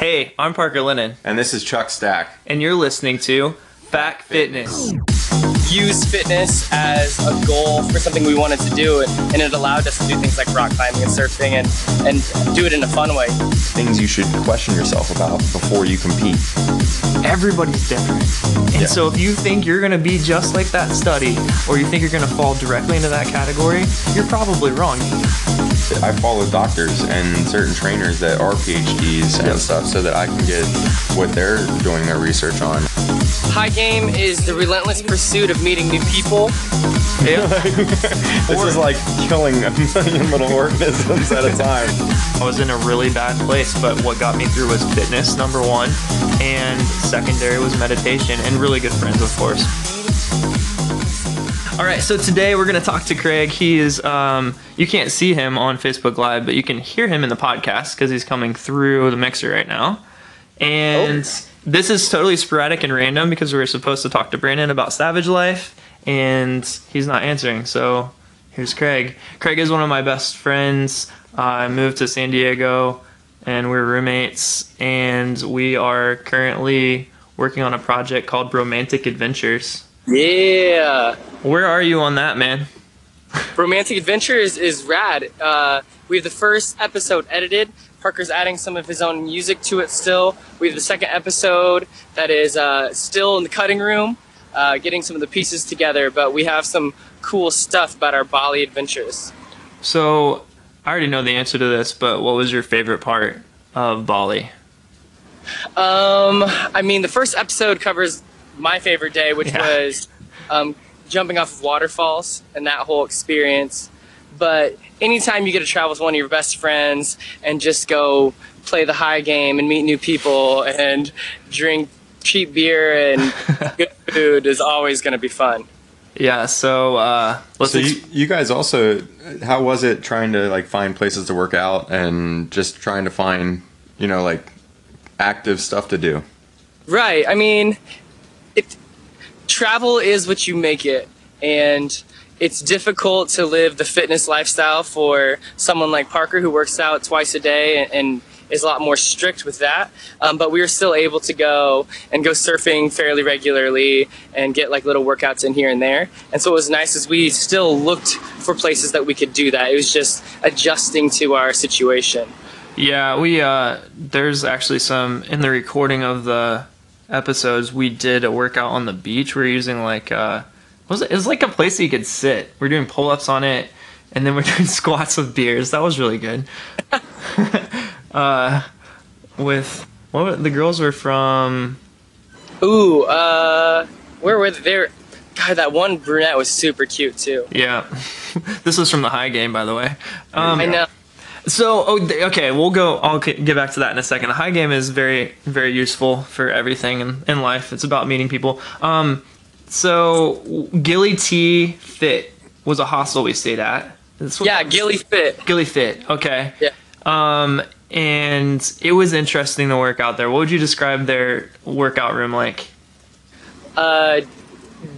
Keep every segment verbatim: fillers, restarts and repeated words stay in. Hey, I'm Parker Lennon. And this is Chuck Stack. And you're listening to F A Q Fitness. Use fitness as a goal for something we wanted to do, and it allowed us to do things like rock climbing and surfing and, and do it in a fun way. Things you should question yourself about before you compete. Everybody's different. And yeah. So if you think you're going to be just like that study, or you think you're going to fall directly into that category, you're probably wrong. I follow doctors and certain trainers that are P H Ds and stuff so that I can get what they're doing their research on. High Game is the relentless pursuit of meeting new people. Yeah. This is like killing a million little organisms at a time. I was in a really bad place, but what got me through was fitness, number one, and secondary was meditation and really good friends, of course. All right, so today we're going to talk to Craig. He is, um, you can't see him on Facebook Live, but you can hear him in the podcast because he's coming through the mixer right now. And oh. This is totally sporadic and random because we were supposed to talk to Brandon about Savage Life, and he's not answering. So here's Craig. Craig is one of my best friends. Uh, I moved to San Diego, and we're roommates, and we are currently working on a project called Romantic Adventures. Yeah. Where are you on that, man? Romantic Adventures is, is rad. Uh, we have the first episode edited. Parker's adding some of his own music to it still. We have the second episode that is uh, still in the cutting room, uh, getting some of the pieces together, but we have some cool stuff about our Bali adventures. So I already know the answer to this, but what was your favorite part of Bali? Um, I mean, the first episode covers my favorite day, which yeah. was um, jumping off of waterfalls and that whole experience. But anytime you get to travel with one of your best friends and just go play the high game and meet new people and drink cheap beer and good food is always going to be fun. Yeah, so uh, let's... So you, you guys also, how was it trying to like find places to work out and just trying to find, you know, like active stuff to do? Right, I mean... It, travel is what you make it, and it's difficult to live the fitness lifestyle for someone like Parker who works out twice a day and, and is a lot more strict with that, um, but we were still able to go and go surfing fairly regularly and get like little workouts in here and there. And so what was nice is we still looked for places that we could do that. It was just adjusting to our situation. Yeah, we uh, there's actually some in the recording of the episodes we did a workout on the beach. We're using like uh was it? It was like a place that you could sit. We're doing pull-ups on it, and then we're doing squats with beers. That was really good. uh with what were, the girls were from ooh uh where were they? They're, god, that one brunette was super cute too. Yeah. This was from the High Game, by the way. um I know. So, oh, okay, we'll go, I'll get back to that in a second. The High Game is very, very useful for everything in, in life. It's about meeting people. Um, so, Gili T Fit was a hostel we stayed at. Yeah, Gili Fit. Gili Fit, okay. Yeah. Um, and it was interesting to work out there. What would you describe their workout room like? Uh,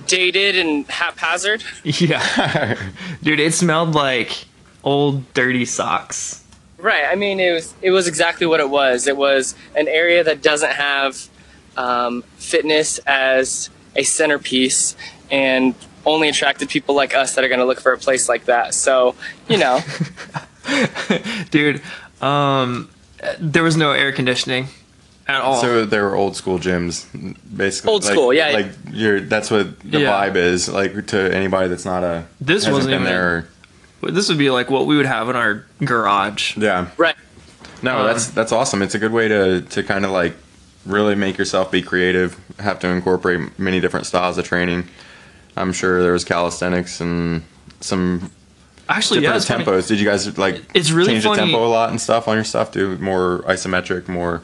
dated and haphazard. Yeah. Dude, it smelled like... old dirty socks. Right. I mean, it was it was exactly what it was. It was an area that doesn't have um, fitness as a centerpiece and only attracted people like us that are going to look for a place like that. So, you know. Dude, um, there was no air conditioning at all. So there were old school gyms, basically. Old like, school, yeah. Like you're, that's what the yeah. vibe is, like to anybody that's not a... This wasn't even... There. This would be like what we would have in our garage. Yeah. Right. No, um, that's that's awesome. It's a good way to, to kind of like really make yourself be creative, have to incorporate many different styles of training. I'm sure there was calisthenics and some actually different yeah, tempos. Funny. Did you guys like it's really change funny. the tempo a lot and stuff on your stuff? Do more isometric, more...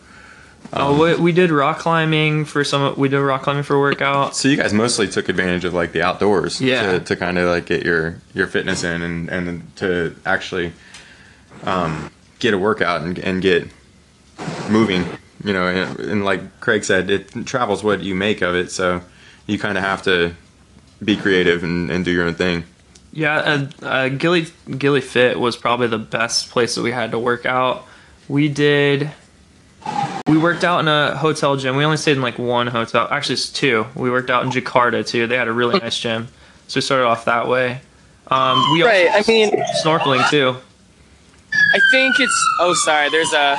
Um, oh, we did rock climbing for some. We did rock climbing for a workout. So you guys mostly took advantage of like the outdoors, yeah, to, to kind of like get your, your fitness in and, and to actually um, get a workout and, and get moving. You know, and, and like Craig said, it travels what you make of it. So you kind of have to be creative and, and do your own thing. Yeah, uh, uh, Gili Gili Fit was probably the best place that we had to work out. We did. We worked out in a hotel gym. We only stayed in like one hotel. Actually, it's two. We worked out in Jakarta too. They had a really nice gym. So we started off that way. Um, we right, I mean... Snorkeling too. I think it's... Oh, sorry. There's a,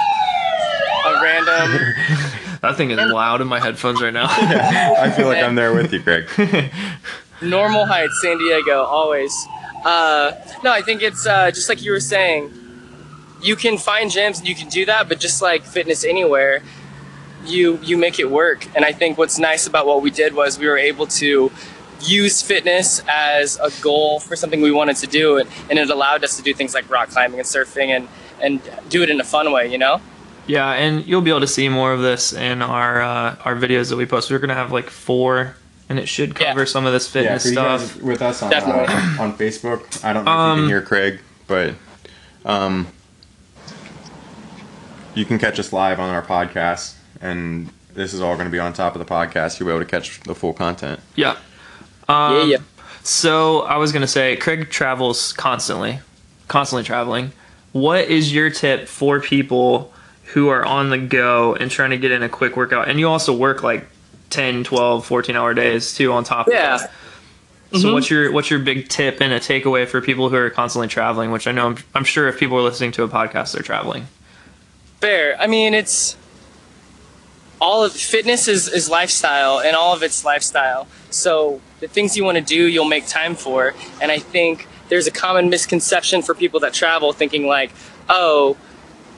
a random... That thing is loud in my headphones right now. Yeah, I feel like I'm there with you, Craig. Normal Heights, San Diego, always. Uh, no, I think it's uh, just like you were saying. You can find gyms and you can do that, but just like fitness anywhere, you you make it work. And I think what's nice about what we did was we were able to use fitness as a goal for something we wanted to do, and, and it allowed us to do things like rock climbing and surfing and, and do it in a fun way, you know? Yeah, and you'll be able to see more of this in our uh, our videos that we post. We're going to have like four, and it should cover yeah. some of this fitness yeah, stuff. You guys with us on, uh, on Facebook. I don't know um, if you can hear Craig, but... Um, you can catch us live on our podcast, and this is all going to be on top of the podcast. You'll be able to catch the full content. Yeah. Um, yeah, yeah. So I was going to say, Craig travels constantly, constantly traveling. What is your tip for people who are on the go and trying to get in a quick workout? And you also work like ten, twelve, fourteen-hour days, too, on top yeah. of that. So mm-hmm. what's your what's your big tip and a takeaway for people who are constantly traveling, which I know I'm, I'm sure if people are listening to a podcast, they're traveling. Fair. I mean, it's all of fitness is, is lifestyle, and all of it's lifestyle. So the things you want to do, you'll make time for. And I think there's a common misconception for people that travel, thinking like, oh,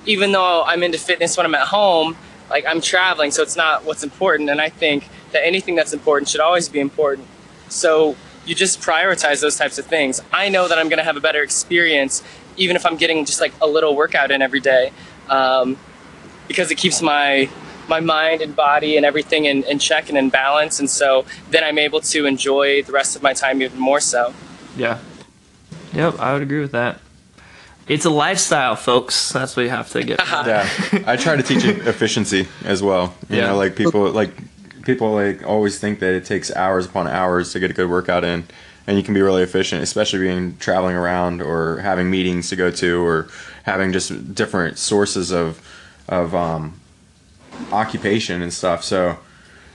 even though I'm into fitness when I'm at home, like I'm traveling, so it's not what's important. And I think that anything that's important should always be important. So you just prioritize those types of things. I know that I'm going to have a better experience, even if I'm getting just like a little workout in every day. Um, because it keeps my my mind and body and everything in, in check and in balance, and so then I'm able to enjoy the rest of my time even more so. Yeah. Yep, I would agree with that. It's a lifestyle, folks. That's what you have to get. Yeah. I try to teach efficiency as well. You yeah. know, like people like people like always think that it takes hours upon hours to get a good workout in, and you can be really efficient, especially being traveling around or having meetings to go to or having just different sources of of um, occupation and stuff. So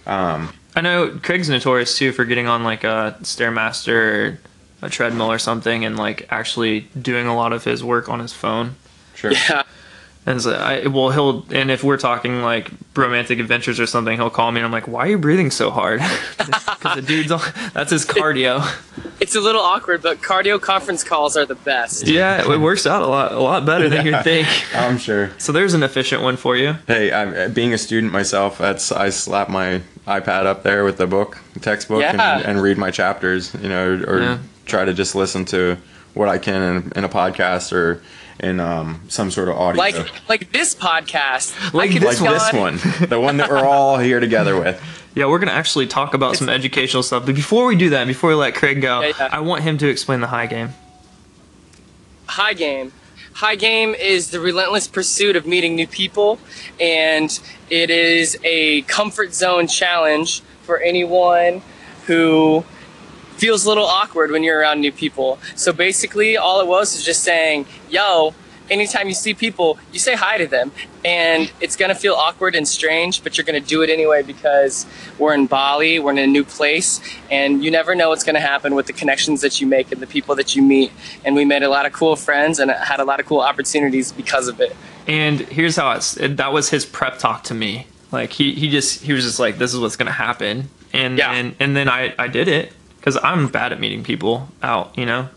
um, I know Craig's notorious too for getting on like a Stairmaster or a treadmill or something and like actually doing a lot of his work on his phone. Sure. Yeah. And so I, well, he'll, and if we're talking like Romantic Adventures or something, he'll call me and I'm like, why are you breathing so hard? Because the dude's on, that's his cardio. It's a little awkward, but cardio conference calls are the best. Yeah, it works out a lot, a lot better than yeah, you think. I'm sure. So there's an efficient one for you. Hey, I'm, being a student myself, that's I slap my iPad up there with the book, the textbook, yeah. and, and read my chapters, you know, or yeah. try to just listen to what I can in, in a podcast or in um, some sort of audio. Like like this podcast. Like, like this one. The one that we're all here together with. Yeah, we're going to actually talk about it's, some educational stuff. But before we do that, before we let Craig go, yeah, yeah. I want him to explain the high game. High game. High game is the relentless pursuit of meeting new people. And it is a comfort zone challenge for anyone who feels a little awkward when you're around new people. So basically all it was is just saying, yo, anytime you see people, you say hi to them. And it's gonna feel awkward and strange, but you're gonna do it anyway because we're in Bali, we're in a new place, and you never know what's gonna happen with the connections that you make and the people that you meet. And we made a lot of cool friends and had a lot of cool opportunities because of it. And here's how it's, that was his prep talk to me. Like he, he just, he was just like, this is what's gonna happen. And yeah. and, and then I, I did it. Because I'm bad at meeting people out, you know?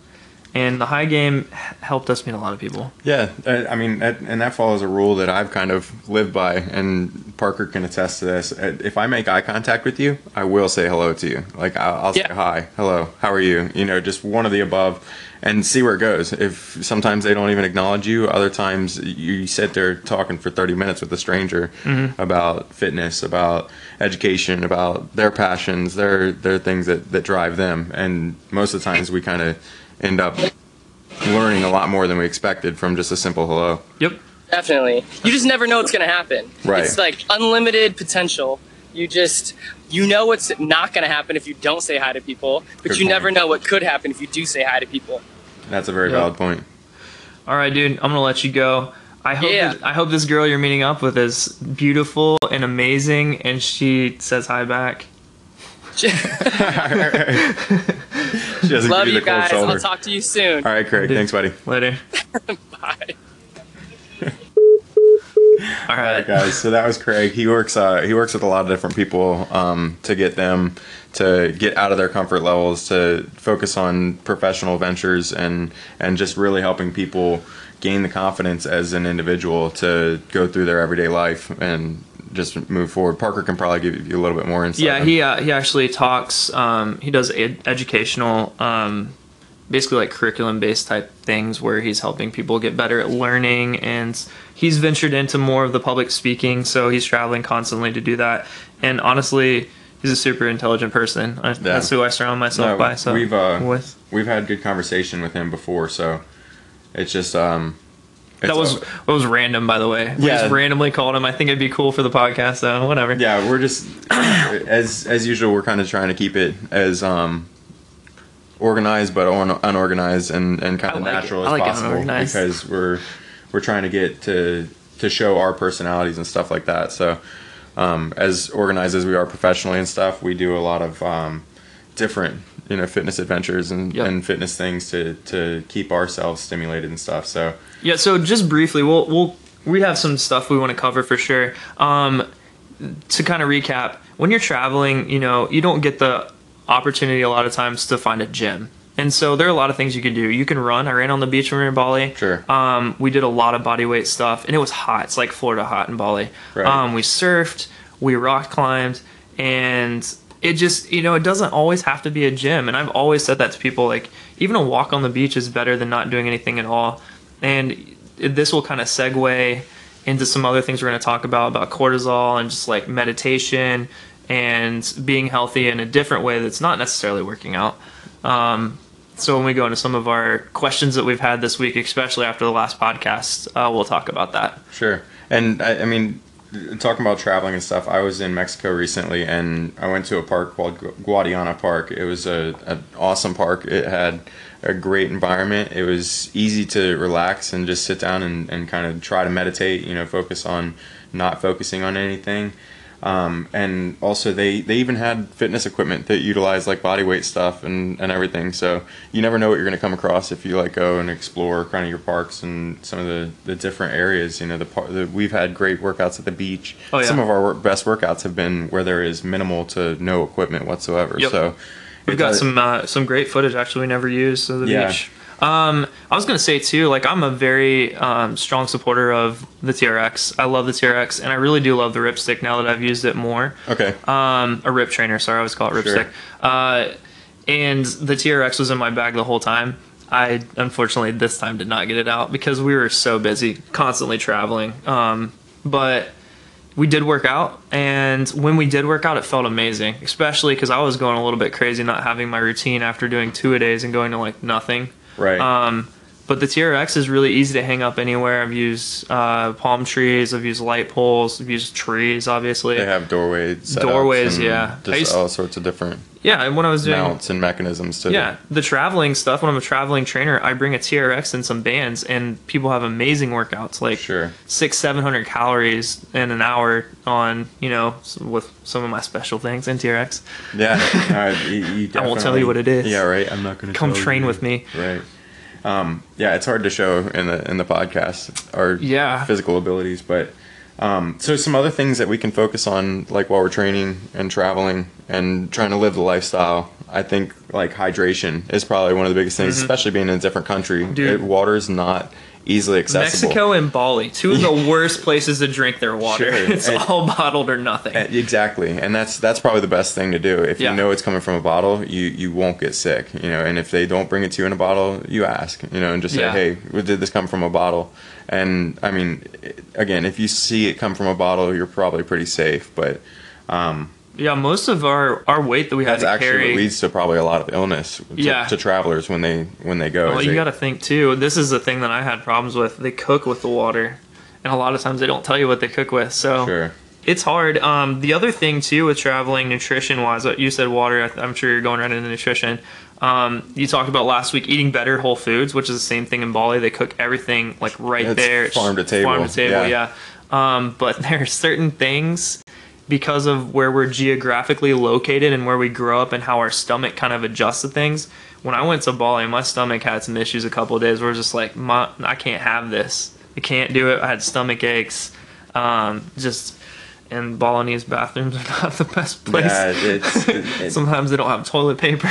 And the high game helped us meet a lot of people. Yeah, I mean, and that follows a rule that I've kind of lived by, and Parker can attest to this. If I make eye contact with you, I will say hello to you. Like, I'll say yeah. hi, hello, how are you? You know, just one of the above, and see where it goes. If sometimes they don't even acknowledge you, other times you sit there talking for thirty minutes with a stranger mm-hmm. about fitness, about education, about their passions, their their things that, that drive them. And most of the times we kind of end up learning a lot more than we expected from just a simple hello. Yep. Definitely. You just never know what's going to happen. Right. It's like unlimited potential. You just, you know what's not going to happen if you don't say hi to people, but Good you point. never know what could happen if you do say hi to people. That's a very yep. valid point. All right, dude, I'm going to let you go. I hope yeah. this, I hope this girl you're meeting up with is beautiful and amazing, and she says hi back. She doesn't love give you the guys. Cold shoulder. I'll talk to you soon. All right, Craig. Dude. Thanks, buddy. Later. Bye. All right. All right, guys. So that was Craig. He works. Uh, he works with a lot of different people um, to get them to get out of their comfort levels, to focus on professional ventures, and and just really helping people gain the confidence as an individual to go through their everyday life and just move forward. Parker can probably give you a little bit more insight. Yeah, he uh, he actually talks. Um, he does ed- educational, um, basically like curriculum-based type things where he's helping people get better at learning, and he's ventured into more of the public speaking, so he's traveling constantly to do that. And honestly, he's a super intelligent person. I, yeah. That's who I surround myself no, by. So we've uh, with. we've had good conversation with him before, so it's just. Um, That was over. What was random, by the way. We yeah. just randomly called him. I think it'd be cool for the podcast, so whatever. Yeah, we're just as as usual. We're kind of trying to keep it as um, organized, but un- unorganized and, and kind of like natural it. as like possible, because we're we're trying to get to to show our personalities and stuff like that. So um, as organized as we are professionally and stuff, we do a lot of um, different you know fitness adventures and, yep. and fitness things to to keep ourselves stimulated and stuff. So. Yeah, so just briefly, we'll we'll we have some stuff we want to cover for sure. Um, to kind of recap, when you're traveling, you know, you don't get the opportunity a lot of times to find a gym, and so there are a lot of things you can do. You can run. I ran on the beach when we were in Bali. Sure. Um, we did a lot of body weight stuff, and it was hot. It's like Florida hot in Bali. Right. Um, we surfed, we rock climbed, and it just, you know, it doesn't always have to be a gym. And I've always said that to people, like even a walk on the beach is better than not doing anything at all. And this will kind of segue into some other things we're going to talk about, about cortisol and just like meditation and being healthy in a different way that's not necessarily working out. Um, so when we go into some of our questions that we've had this week, especially after the last podcast, uh, we'll talk about that. Sure. And I, I mean, talking about traveling and stuff, I was in Mexico recently and I went to a park called Guadiana Park. It was a, an awesome park. It had a great environment. It was easy to relax and just sit down and, and kind of try to meditate, you know, focus on not focusing on anything. Um, and also they, they even had fitness equipment that utilized like body weight stuff and, and everything. So you never know what you're going to come across if you like go and explore kind of your parks and some of the, the different areas, you know, the, par- the we've had great workouts at the beach. Oh, yeah. Some of our work- best workouts have been where there is minimal to no equipment whatsoever. Yep. So we've got some, uh, some great footage actually we never used of the yeah. beach. Um, I was going to say too, like I'm a very, um, strong supporter of the T R X. I love the T R X and I really do love the Rip Stick now that I've used it more. Okay. Um, a Rip Trainer. Sorry. I always call it Rip sure. Stick. Uh, and the T R X was in my bag the whole time. I unfortunately this time did not get it out because we were so busy constantly traveling. Um, but we did work out, and when we did work out, it felt amazing, especially cause I was going a little bit crazy, not having my routine after doing two a days and going to like nothing. Right. Um, but the T R X is really easy to hang up anywhere. I've used uh, palm trees. I've used light poles. I've used trees, obviously. They have doorways. Doorways, yeah. Just used, all sorts of different. Yeah, and when I was doing mounts and mechanisms to. Yeah, the, the traveling stuff. When I'm a traveling trainer, I bring a T R X and some bands, and people have amazing workouts, like sure. six, seven hundred calories in an hour on, you know, with some of my special things in T R X. Yeah, uh, you, you I won't tell you what it is. Yeah, right. I'm not going to. Come tell train you. with me. Right. Um, yeah, it's hard to show in the in the podcast our yeah. physical abilities, but um, so some other things that we can focus on, like while we're training and traveling and trying to live the lifestyle. I think like hydration is probably one of the biggest things, mm-hmm. especially being in a different country. Dude, it, water is not easily accessible. Mexico and Bali, two of the worst places to drink their water. Sure. It's and, all bottled or nothing. Exactly, and that's that's probably the best thing to do. If yeah. you know it's coming from a bottle, you, you won't get sick. You know, and if they don't bring it to you in a bottle, you ask. You know, and just say, yeah. hey, did this come from a bottle? And I mean, again, if you see it come from a bottle, you're probably pretty safe. But um, yeah, most of our, our weight that we had to carry. That's actually what leads to probably a lot of illness to, yeah. to travelers when they when they go. Well, you got to think, too. This is the thing that I had problems with. They cook with the water, and a lot of times they don't tell you what they cook with. So sure. it's hard. Um, the other thing too with traveling, nutrition-wise, you said water. I'm sure you're going right into nutrition. Um, you talked about last week eating better whole foods, which is the same thing in Bali. They cook everything like right it's there. It's farm to table. Farm to table, yeah. yeah. Um, but there are certain things because of where we're geographically located and where we grow up and how our stomach kind of adjusts to things. When I went to Bali, my stomach had some issues a couple of days where it was just like, my, I can't have this. I can't do it. I had stomach aches. Um, just... And Balinese bathrooms are not the best place. Yeah, it's, it, it, sometimes they don't have toilet paper.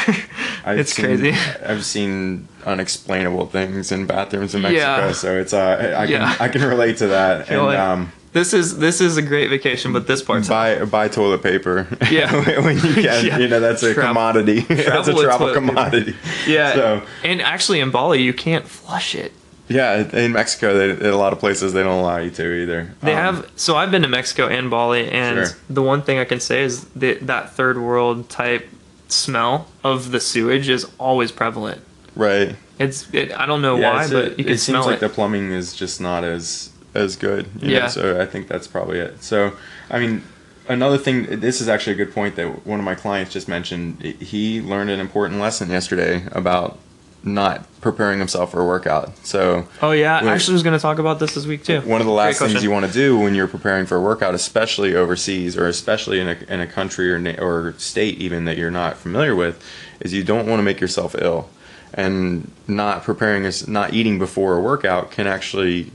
I've it's seen, crazy. I've seen unexplainable things in bathrooms in Mexico, yeah. so it's uh, I, I yeah. can I can relate to that. And like, um, this is this is a great vacation, but this part's buy buy toilet paper. Yeah, when you can, yeah. you know that's a travel, commodity. That's a travel commodity. Paper. Yeah. So and actually in Bali you can't flush it. Yeah, in Mexico, they, in a lot of places, they don't allow you to either. They um, have, so I've been to Mexico and Bali, and sure. the one thing I can say is that that third world type smell of the sewage is always prevalent. Right. It's, it, I don't know yeah, why, but a, you can it smell it. It seems like the plumbing is just not as as good. You yeah. know, so I think that's probably it. So, I mean, another thing, this is actually a good point that one of my clients just mentioned. He learned an important lesson yesterday about not preparing himself for a workout. So oh yeah, I actually was going to talk about this this week too. One of the last things you want to do when you're preparing for a workout, especially overseas or especially in a in a country or or state even that you're not familiar with, is you don't want to make yourself ill. And not preparing, not eating before a workout can actually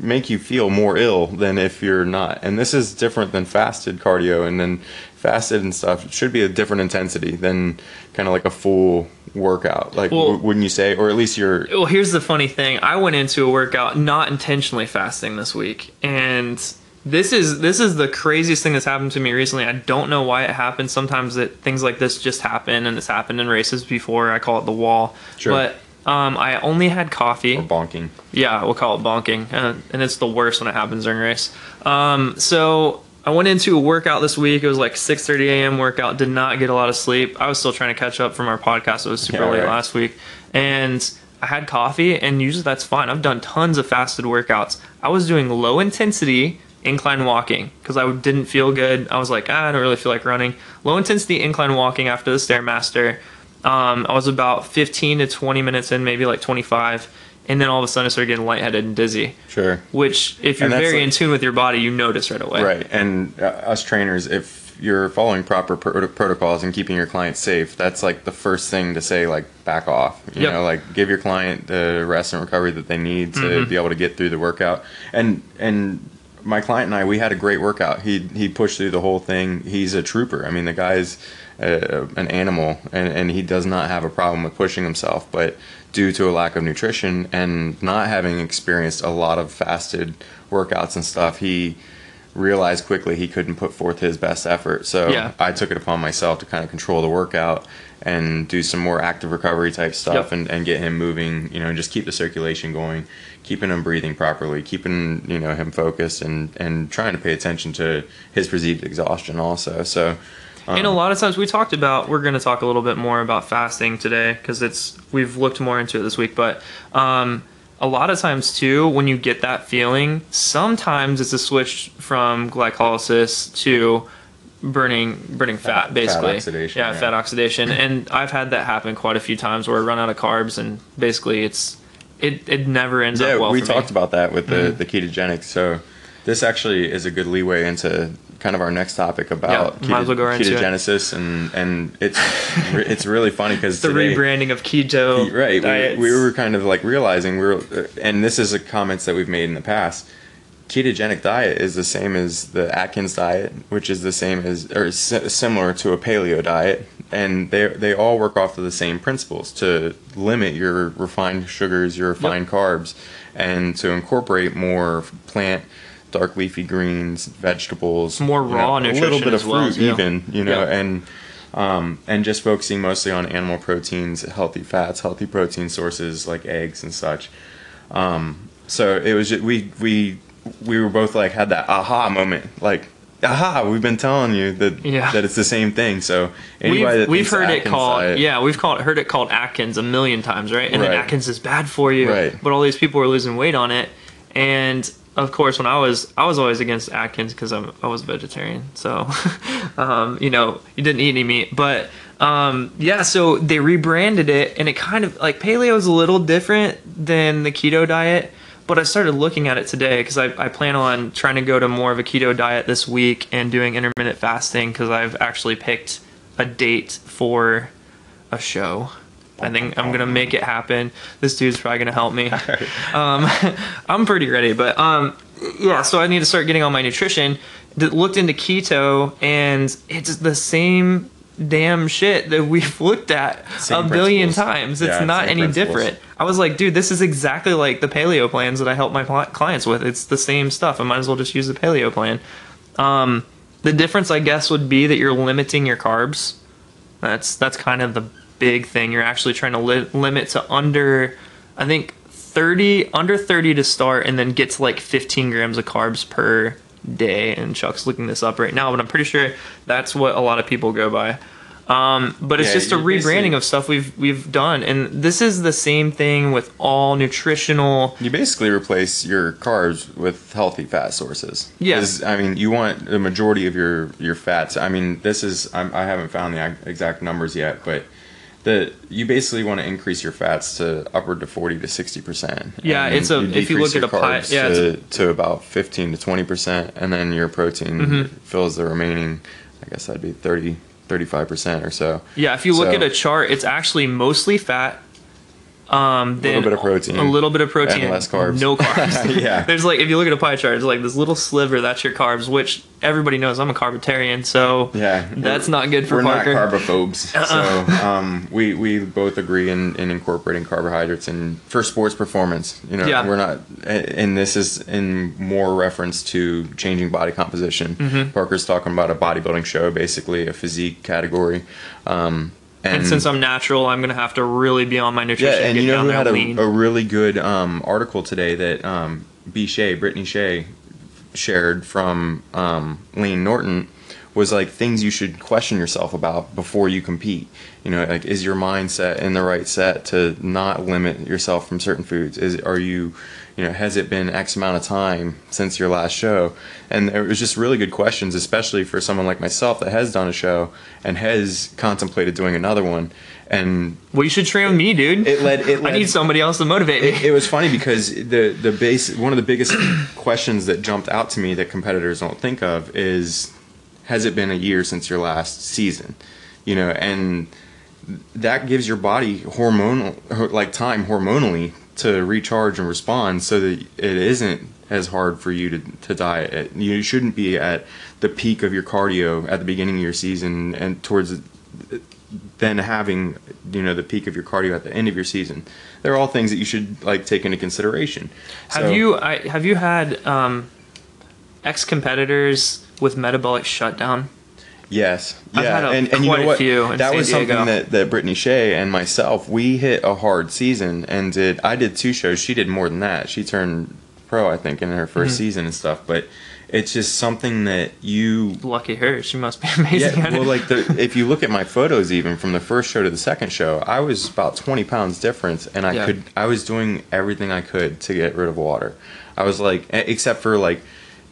make you feel more ill than if you're not. And this is different than fasted cardio, and then fasted and stuff, it should be a different intensity than kind of like a full workout, like well, w- wouldn't you say? Or at least you're... Well, here's the funny thing. I went into a workout not intentionally fasting this week, and this is this is the craziest thing that's happened to me recently. I don't know why it happened. Sometimes that things like this just happen, and it's happened in races before. I call it the wall. Sure. But Um, I only had coffee. Or bonking. Yeah, we'll call it bonking. Uh, and it's the worst when it happens during a race. Um, so I went into a workout this week. It was like six thirty a.m. workout. Did not get a lot of sleep. I was still trying to catch up from our podcast. It was super yeah, late right. last week. And I had coffee, and usually that's fine. I've done tons of fasted workouts. I was doing low-intensity incline walking because I didn't feel good. I was like, ah, I don't really feel like running. Low-intensity incline walking after the Stairmaster. Um, I was about fifteen to twenty minutes in, maybe like twenty-five, and then all of a sudden I started getting lightheaded and dizzy. Sure. Which, if you're very like, in tune with your body, you notice right away. Right, and uh, us trainers, if you're following proper pro- protocols and keeping your client safe, that's like the first thing to say, like, back off. You yep. know, like, give your client the rest and recovery that they need to mm-hmm. be able to get through the workout. And and my client and I, we had a great workout. He, he pushed through the whole thing. He's a trooper. I mean, the guy's... A, an animal, and, and he does not have a problem with pushing himself, but due to a lack of nutrition and not having experienced a lot of fasted workouts and stuff, he realized quickly he couldn't put forth his best effort. So yeah. I took it upon myself to kind of control the workout and do some more active recovery type stuff yep. and, and get him moving, you know, and just keep the circulation going, keeping him breathing properly, keeping, you know, him focused and, and trying to pay attention to his perceived exhaustion also. So Um, and a lot of times we talked about, we're going to talk a little bit more about fasting today because it's we've looked more into it this week. But um, a lot of times, too, when you get that feeling, sometimes it's a switch from glycolysis to burning burning fat, fat basically. Fat oxidation. Yeah, yeah. fat oxidation. And I've had that happen quite a few times where I run out of carbs and basically it's it, it never ends yeah, up well for me. Yeah, we talked about that with the, mm-hmm. the ketogenic. So this actually is a good leeway into... kind of our next topic about yeah, keto, well right ketogenesis and and it's it's really funny because the today, rebranding of keto right diets. We, we were kind of like realizing we were and this is a comments that we've made in the past. Ketogenic diet is the same as the Atkins diet, which is the same as or similar to a paleo diet, and they they all work off of the same principles to limit your refined sugars, your refined yep. carbs, and to incorporate more plant. Dark leafy greens, vegetables, more raw you know, nutrition, a little bit of fruit, well, yeah. even you know, yeah. and um, and just focusing mostly on animal proteins, healthy fats, healthy protein sources like eggs and such. Um, so it was just, we we we were both like had that aha moment, like aha, we've been telling you that yeah. that it's the same thing. So anybody we've, that we've heard Atkins it called diet, yeah, we've called heard it called Atkins a million times, right? And right. then Atkins is bad for you, right. but all these people are losing weight on it, and of course, when I was, I was always against Atkins because I'm, I was vegetarian. So, um, you know, you didn't eat any meat, but, um, yeah, so they rebranded it, and it kind of, like, paleo is a little different than the keto diet, but I started looking at it today because I, I plan on trying to go to more of a keto diet this week and doing intermittent fasting, because I've actually picked a date for a show. I think I'm going to make it happen. This dude's probably going to help me. Um, I'm pretty ready, but um, yeah, so I need to start getting all my nutrition. Looked into keto, and it's the same damn shit that we've looked at same a billion principles. times. It's yeah, not any principles. different. I was like, dude, this is exactly like the paleo plans that I help my clients with. It's the same stuff. I might as well just use the paleo plan. Um, the difference, I guess, would be that you're limiting your carbs. That's, that's kind of the big thing. You're actually trying to li limit to under, I think, thirty, under thirty to start, and then get to like fifteen grams of carbs per day. And Chuck's looking this up right now, but I'm pretty sure that's what a lot of people go by. Um, but it's yeah, just a rebranding of stuff we've we've done, and this is the same thing with all nutritional. You basically replace your carbs with healthy fat sources. Yes, yeah. I mean, you want the majority of your your fats. I mean, this is I'm, I haven't found the exact numbers yet, but that you basically want to increase your fats to upward to forty to sixty percent. Yeah, it's a, if you look at a pie, yeah, to, to about fifteen to twenty percent, and then your protein mm-hmm. fills the remaining, I guess that'd be thirty, thirty-five percent or so. Yeah, if you look so, at a chart, it's actually mostly fat, um, then a little bit of protein, a little bit of protein, and less carbs, no carbs. Yeah, there's like, if you look at a pie chart, it's like this little sliver, that's your carbs, which everybody knows I'm a carbitarian, so yeah, that's not good for we're Parker. Not carbophobes. Uh-uh. So um, we we both agree in, in incorporating carbohydrates and for sports performance. You know, yeah. we're not, and this is in more reference to changing body composition. Mm-hmm. Parker's talking about a bodybuilding show, basically a physique category. Um, And, and since I'm natural, I'm going to have to really be on my nutrition. Yeah, and, and you know who had a, a really good um, article today that um, B. Shea, Brittany Shea, shared from um, Lane Norton, was like things you should question yourself about before you compete. You know, like, is your mindset in the right set to not limit yourself from certain foods? Is are you... You know, has it been X amount of time since your last show? And it was just really good questions, especially for someone like myself that has done a show and has contemplated doing another one. And well, you should train with me, dude. It led, it led, I need somebody else to motivate me. It, it was funny because the the base one of the biggest questions that jumped out to me that competitors don't think of is, has it been a year since your last season? You know, and that gives your body hormonal like time hormonally to recharge and respond, so that it isn't as hard for you to, to diet. You shouldn't be at the peak of your cardio at the beginning of your season and towards then having, you know, the peak of your cardio at the end of your season. They're all things that you should like take into consideration. Have so, you I, have you had um, ex-competitors with metabolic shutdown? Yes. Yeah. I've had a, and, and you know what? That San was Diego. something that, that Brittany Shea and myself, we hit a hard season and did, I did two shows. She did more than that. She turned pro, I think, in her first mm-hmm. season and stuff. But it's just something that you... Lucky her. She must be amazing. Yeah, well, like the, if you look at my photos, even from the first show to the second show, I was about twenty pounds difference, and I yeah. could, I was doing everything I could to get rid of water. I was like, except for like,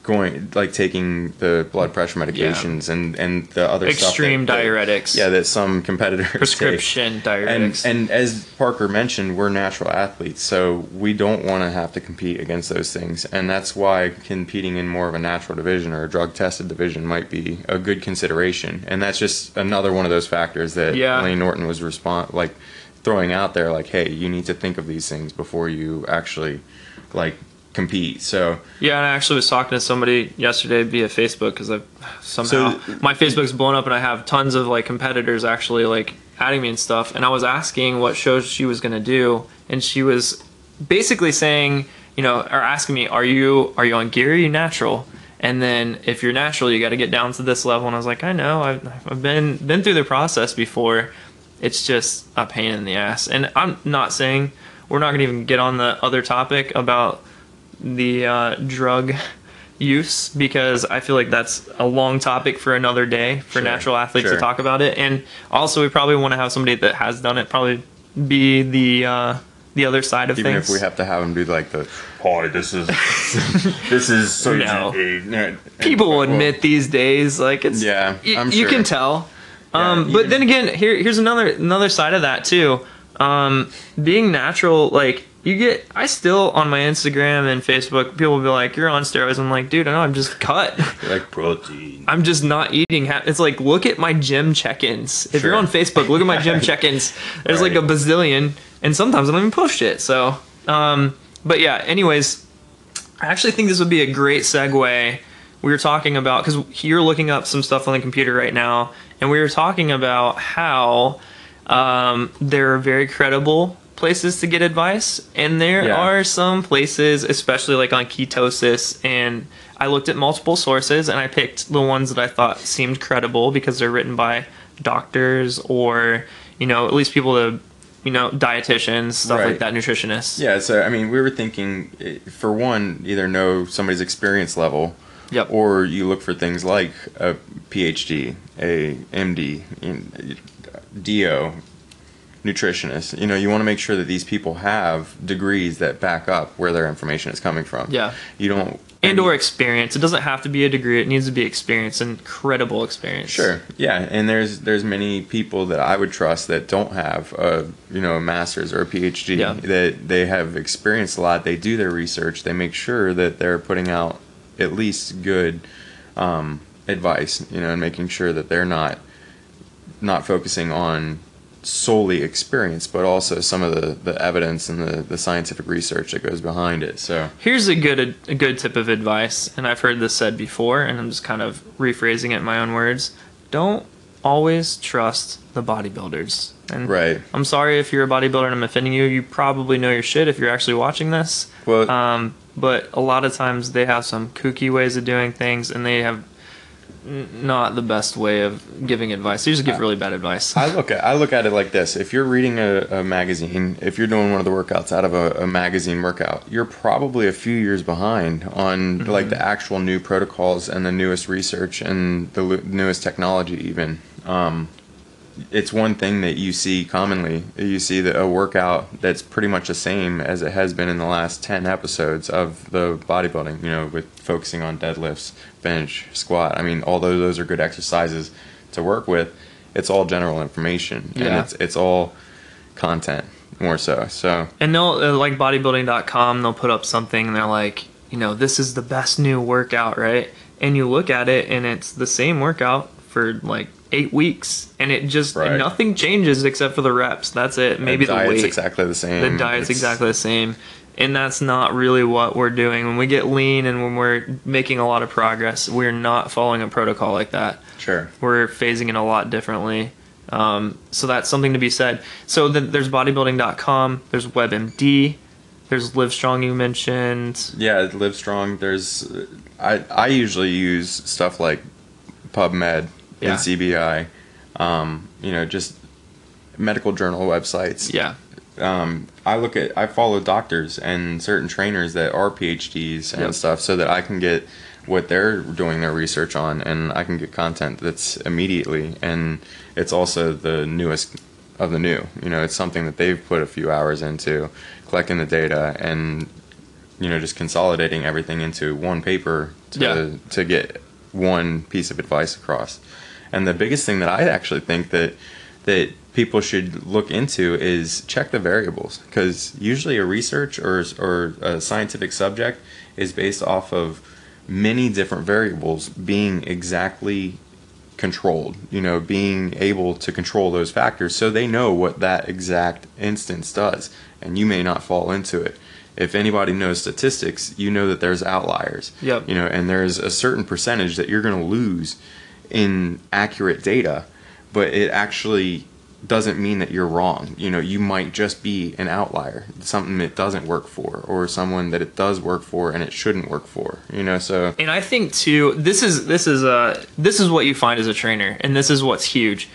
going like taking the blood pressure medications yeah. and and the other extreme stuff that, diuretics that, yeah that some competitors prescription take. diuretics and, and as Parker mentioned, we're natural athletes, so we don't want to have to compete against those things, and that's why competing in more of a natural division or a drug tested division might be a good consideration. And that's just another one of those factors that yeah. Lane Norton was respond like throwing out there, like, hey, you need to think of these things before you actually like compete. So yeah, and I actually was talking to somebody yesterday via Facebook, because I somehow so, my Facebook's blown up, and I have tons of like competitors actually like adding me and stuff. And I was asking what shows she was going to do, and she was basically saying, you know, or asking me, are you are you on gear? Are you natural? And then if you're natural, you got to get down to this level. And I was like, I know, I've, I've been been through the process before. It's just a pain in the ass. And I'm not saying we're not going to even get on the other topic about the uh, drug use, because I feel like that's a long topic for another day for sure, natural athletes sure. to talk about it. And also, we probably want to have somebody that has done it probably be the uh, the other side of Even things. Even if we have to have them do like the, oh, this is, this is so no. no. People will admit these days, like it's, yeah, y- I'm sure. You can tell. Yeah, um, but then again, here, here's another, another side of that too. Um, being natural, like you get, I still on my Instagram and Facebook, people will be like, you're on steroids. I'm like, dude, I know, I'm just cut. You're like protein. I'm just not eating. Ha- it's like, look at my gym check-ins. If sure. you're on Facebook, look at my gym check-ins. There's right. like a bazillion, and sometimes I don't even post it. So, um, but yeah, anyways, I actually think this would be a great segue. We were talking about, because you're looking up some stuff on the computer right now, and we were talking about how um, there are very credible places to get advice, and there yeah. are some places, especially like on ketosis, and I looked at multiple sources, and I picked the ones that I thought seemed credible because they're written by doctors or, you know, at least people that, you know, dietitians, stuff right. like that, nutritionists. Yeah, so, I mean, we were thinking, for one, either know somebody's experience level, Yep. or you look for things like a P H D, a M D, D O, nutritionist. You know, you want to make sure that these people have degrees that back up where their information is coming from. Yeah. You don't... And or experience. It doesn't have to be a degree. It needs to be experience, and credible experience. Sure. Yeah. And there's there's many people that I would trust that don't have a, you know, a master's or a P H D. Yeah. That they have experienced a lot. They do their research. They make sure that they're putting out at least good um, advice, you know, and making sure that they're not not focusing on solely experience, but also some of the, the evidence and the, the scientific research that goes behind it. So here's a good a good tip of advice, and I've heard this said before, and I'm just kind of rephrasing it in my own words. Don't always trust the bodybuilders. And right. I'm sorry if you're a bodybuilder and I'm offending you. You probably know your shit if you're actually watching this. Well, um, but a lot of times they have some kooky ways of doing things, and they have n- not the best way of giving advice. They usually give really bad advice. I look at I look at it like this. If you're reading a, a magazine, if you're doing one of the workouts out of a, a magazine workout, you're probably a few years behind on mm-hmm. like the actual new protocols and the newest research and the newest technology even. Um, it's one thing that you see commonly. You see that a workout that's pretty much the same as it has been in the last ten episodes of the bodybuilding, you know, with focusing on deadlifts, bench, squat. I mean, although those are good exercises to work with, it's all general information. Yeah. And it's it's all content more so. So and they'll, like bodybuilding dot com, they'll put up something and they're like, you know, this is the best new workout, right? And you look at it and it's the same workout for like eight weeks, and it just right. nothing changes except for the reps. That's it. Maybe the, the weight. Exactly the same. The diet's it's... exactly the same, and that's not really what we're doing. When we get lean and when we're making a lot of progress, we're not following a protocol like that. Sure, we're phasing it a lot differently. Um, so that's something to be said. So the, there's bodybuilding dot com. There's WebMD. There's Livestrong you mentioned. Yeah, Livestrong. There's I I usually use stuff like PubMed. Yeah. N C B I, um, you know, just medical journal websites. Yeah. Um, I look at, I follow doctors and certain trainers that are P H Ds and yep. stuff, so that I can get what they're doing their research on, and I can get content that's immediately, and it's also the newest of the new. You know, it's something that they've put a few hours into collecting the data and, you know, just consolidating everything into one paper to yeah. to get one piece of advice across. And the biggest thing that I actually think that that people should look into is check the variables, because usually a research or or a scientific subject is based off of many different variables being exactly controlled, you know, being able to control those factors so they know what that exact instance does, and you may not fall into it. If anybody knows statistics, you know that there's outliers. Yep. You know, and there's a certain percentage that you're going to lose in accurate data, but it actually doesn't mean that you're wrong. You know, you might just be an outlier, something that doesn't work for, or someone that it does work for and it shouldn't work for, you know. So and I think too, this is this is uh this is what you find as a trainer, and this is what's huge.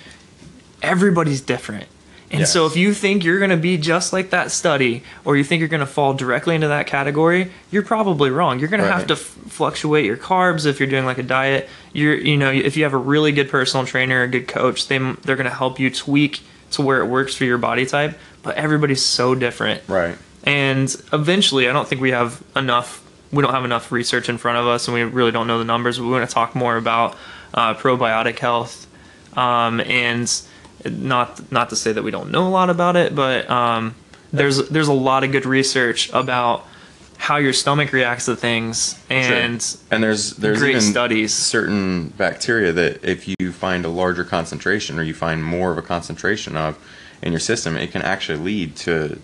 Everybody's different. And yes. so if you think you're going to be just like that study, or you think you're going to fall directly into that category, you're probably wrong. You're going right. to have to f- fluctuate your carbs if you're doing like a diet. You're, you know, if you have a really good personal trainer, a good coach, they, they're going to help you tweak to where it works for your body type. but everybody's so different. Right. And eventually, I don't think we have enough, we don't have enough research in front of us, and we really don't know the numbers, but we want to talk more about uh, probiotic health. Um, and not not to say that we don't know a lot about it, but um, there's there's a lot of good research about how your stomach reacts to things, and sure. and there's there's great even studies. Certain bacteria that if you find a larger concentration, or you find more of a concentration of in your system, it can actually lead to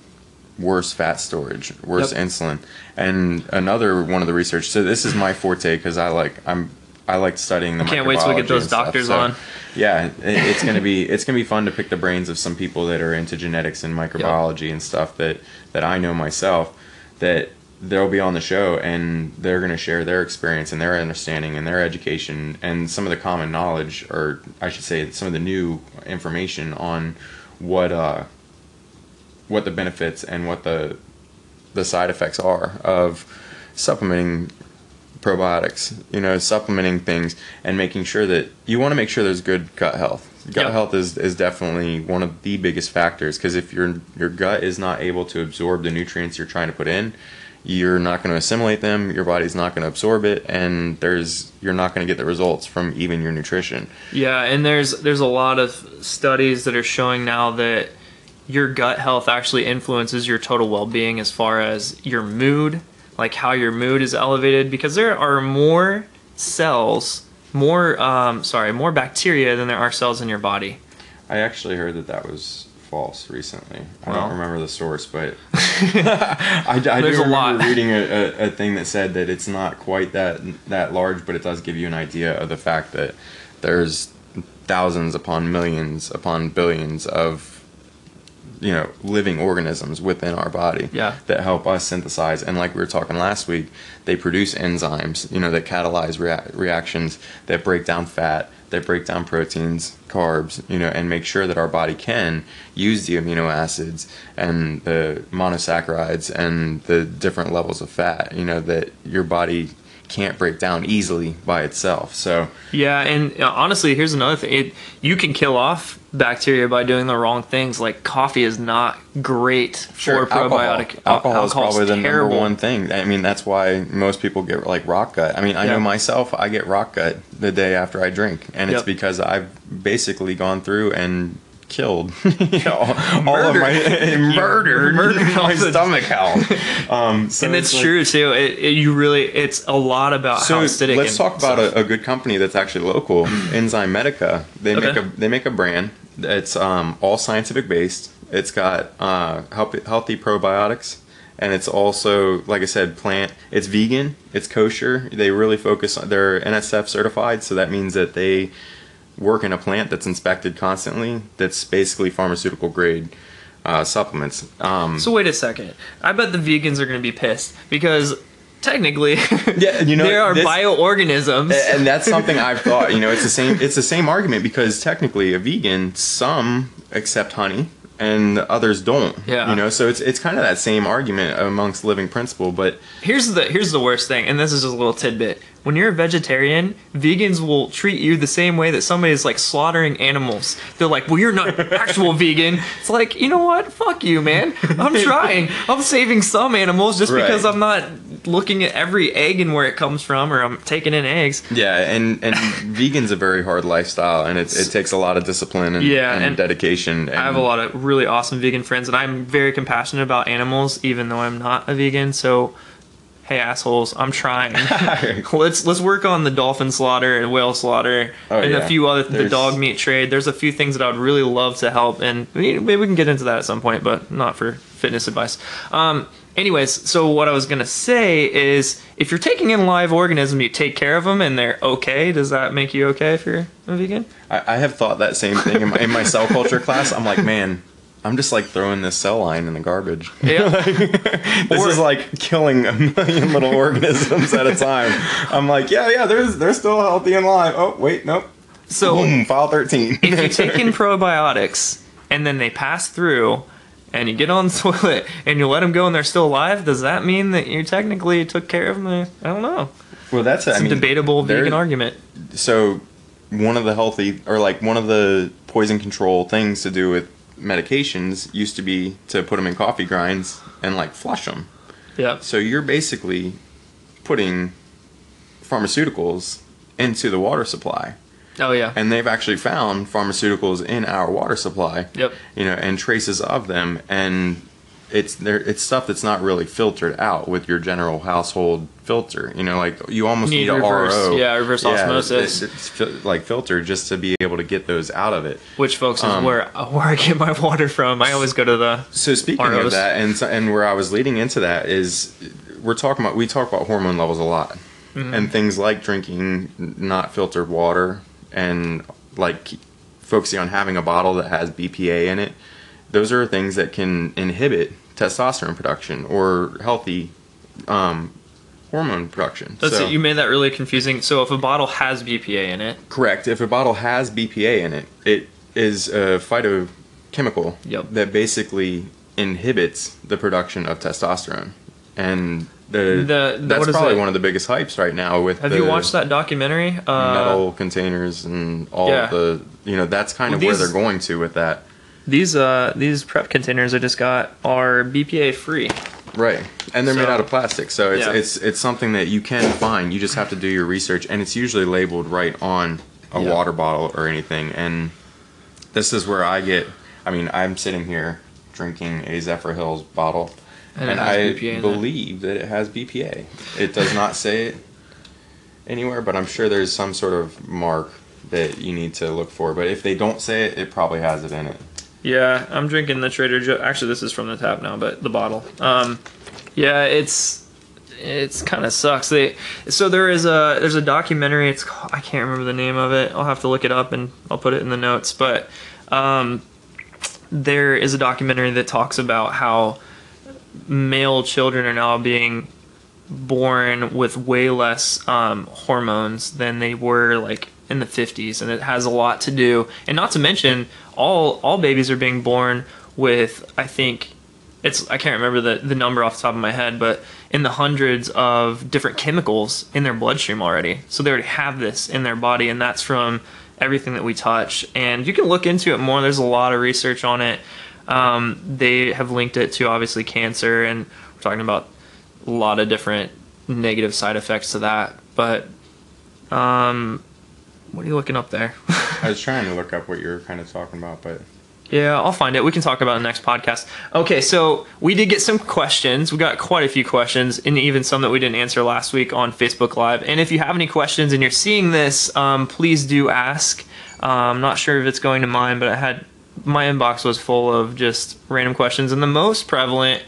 worse fat storage, worse yep. insulin. And another one of the research. So this is my forte because I like I'm I like studying the microbiology. I can't wait till we get those doctors so, on. Yeah, it, it's gonna be it's gonna be fun to pick the brains of some people that are into genetics and microbiology yep. and stuff that that I know myself that. They'll be on the show, and they're going to share their experience and their understanding and their education and some of the common knowledge, or I should say some of the new information on what uh, what the benefits and what the the side effects are of supplementing probiotics, you know, supplementing things and making sure that you want to make sure there's good gut health. Gut yep. health is, is definitely one of the biggest factors, because if your your gut is not able to absorb the nutrients you're trying to put in, you're not going to assimilate them, your body's not going to absorb it, and there's you're not going to get the results from even your nutrition. Yeah, and there's there's a lot of studies that are showing now that your gut health actually influences your total well-being as far as your mood, like how your mood is elevated, because there are more cells, more um, sorry, more bacteria than there are cells in your body. I actually heard that that was false recently. I well, don't remember the source, but I, I do remember a lot. reading a, a, a thing that said that it's not quite that that large, but it does give you an idea of the fact that there's thousands upon millions upon billions of, you know, living organisms within our body yeah. that help us synthesize. And like we were talking last week, they produce enzymes, you know, that catalyze rea- reactions that break down fat, that break down proteins, carbs, you know, and make sure that our body can use the amino acids and the monosaccharides and the different levels of fat, you know, that your body can't break down easily by itself. So yeah, and honestly, here's another thing. It, you can kill off bacteria by doing the wrong things. Like coffee is not great sure, for probiotic. Alcohol, alcohol, alcohol is probably the terrible. number one thing. I mean, that's why most people get like rock gut. I mean, I yeah. know myself, I get rock gut the day after I drink, and yep. it's because I've basically gone through and killed you know, all of my murdered, murdered my stomach health. Um, so and it's, it's true like, too. It, it, you really, it's a lot about so how acidic. Let's talk about a, a good company that's actually local, Enzymedica. They okay. make a they make a brand that's um, all scientific based. It's got uh, healthy probiotics, and it's also, like I said, plant. It's vegan. It's kosher. They really focus on. They're N S F certified, so that means that they work in a plant that's inspected constantly, that's basically pharmaceutical grade uh, supplements. Um, so wait a second. I bet the vegans are going to be pissed because technically yeah, you know, there are this, bioorganisms. And that's something I've thought. You know, it's the same It's the same argument because technically a vegan, some accept honey and others don't. Yeah. You know, so it's it's kind of that same argument amongst living principle. But here's the here's the worst thing, and this is just a little tidbit. When you're a vegetarian, vegans will treat you the same way that somebody is like slaughtering animals. They're like, well, you're not actual vegan. It's like, you know what? Fuck you, man. I'm trying. I'm saving some animals just right. because I'm not looking at every egg and where it comes from, or I'm taking in eggs. Yeah, and, and vegan's a very hard lifestyle, and it, it takes a lot of discipline and, yeah, and, and dedication. And I have a lot of really awesome vegan friends, and I'm very compassionate about animals, even though I'm not a vegan, so... Hey assholes, I'm trying. let's let's work on the dolphin slaughter and whale slaughter oh, and yeah. a few other There's... the dog meat trade. There's a few things that I would really love to help, and maybe we can get into that at some point, but not for fitness advice. Um, anyways, so what I was gonna say is, if you're taking in live organism, you take care of them, and they're okay. Does that make you okay if you're a vegan? I, I have thought that same thing in my, in my cell culture class. I'm like, man. I'm just like throwing this cell line in the garbage. Yeah. like, this or, is like killing a million little organisms at a time. I'm like, yeah, yeah, there's they're still healthy and alive. Oh, wait, nope. So boom, file thirteen. If you take in probiotics and then they pass through and you get on the toilet and you let them go and they're still alive, does that mean that you technically took care of them? I don't know. Well, that's it's I a mean, debatable vegan argument. So one of the healthy or like one of the poison control things to do with medications used to be to put them in coffee grinds and like flush them. Yeah. So you're basically putting pharmaceuticals into the water supply. Oh yeah. And they've actually found pharmaceuticals in our water supply. Yep. You know, and traces of them, and it's there. It's stuff that's not really filtered out with your general household filter. You know, like you almost need, need a reverse, R O. Yeah, reverse yeah, osmosis. It, it's fil- like filter just to be able to get those out of it. Which, folks, um, is where where I get my water from. I always go to the. So speaking R Os. Of that, and and where I was leading into that is, we're talking about we talk about hormone levels a lot, mm-hmm. and things like drinking not filtered water. And like focusing on having a bottle that has B P A in it, those are things that can inhibit testosterone production or healthy um, hormone production. That's so, it. You made that really confusing. So if a bottle has B P A in it, correct. If a bottle has B P A in it, it is a phytochemical yep. that basically inhibits the production of testosterone. And The, the, that's probably that? one of the biggest hypes right now. With have the you watched that documentary? Uh, metal containers and all yeah. the you know that's kind well, of these, where they're going to with that. These uh these prep containers I just got are B P A free. Right, and they're so, made out of plastic, so it's yeah. it's it's something that you can find. You just have to do your research, and it's usually labeled right on a yeah. water bottle or anything. And this is where I get. I mean, I'm sitting here drinking a Zephyr Hills bottle. And, and I believe that. that it has B P A. It does not say it anywhere, but I'm sure there's some sort of mark that you need to look for. But if they don't say it, it probably has it in it. Yeah, I'm drinking the Trader Joe. Actually, this is from the tap now, but the bottle. Um, yeah, it's it's kind of sucks. They so there is a there's a documentary. It's called, I can't remember the name of it. I'll have to look it up and I'll put it in the notes. But um, there is a documentary that talks about how male children are now being born with way less um, hormones than they were like in the fifties, and it has a lot to do. And not to mention, all all babies are being born with, I think, it's I can't remember the, the number off the top of my head, but in the hundreds of different chemicals in their bloodstream already. So they already have this in their body, and that's from everything that we touch. And you can look into it more. There's a lot of research on it. Um, they have linked it to obviously cancer, and we're talking about a lot of different negative side effects to that. But um, what are you looking up there? I was trying to look up what you were kind of talking about, but yeah, I'll find it. We can talk about it in the next podcast. Okay, so we did get some questions. We got quite a few questions, and even some that we didn't answer last week on Facebook Live. And if you have any questions and you're seeing this, um, please do ask. Uh, I'm not sure if it's going to mine, but I had. My inbox was full of just random questions, and the most prevalent,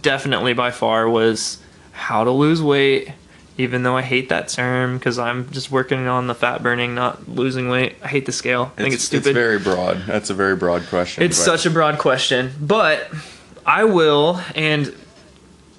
definitely by far, was how to lose weight, even though I hate that term because I'm just working on the fat burning, not losing weight. I hate the scale. I think it's, it's stupid. It's very broad. That's a very broad question. It's but. such a broad question, but I will, and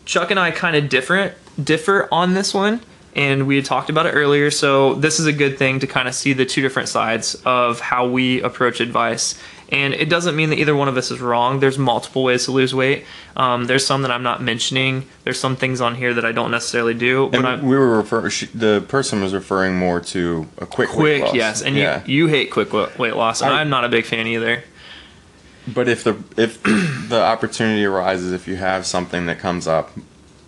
Chuck and I kind of different differ on this one, and we had talked about it earlier, so this is a good thing to kind of see the two different sides of how we approach advice. And it doesn't mean that either one of us is wrong. There's multiple ways to lose weight. Um, there's some that I'm not mentioning. There's some things on here that I don't necessarily do. And I, we were refer- she, the person was referring more to a quick, quick weight loss. Quick, yes. And yeah. you, you hate quick weight loss, and I, I'm not a big fan either. But if the if the opportunity arises, if you have something that comes up,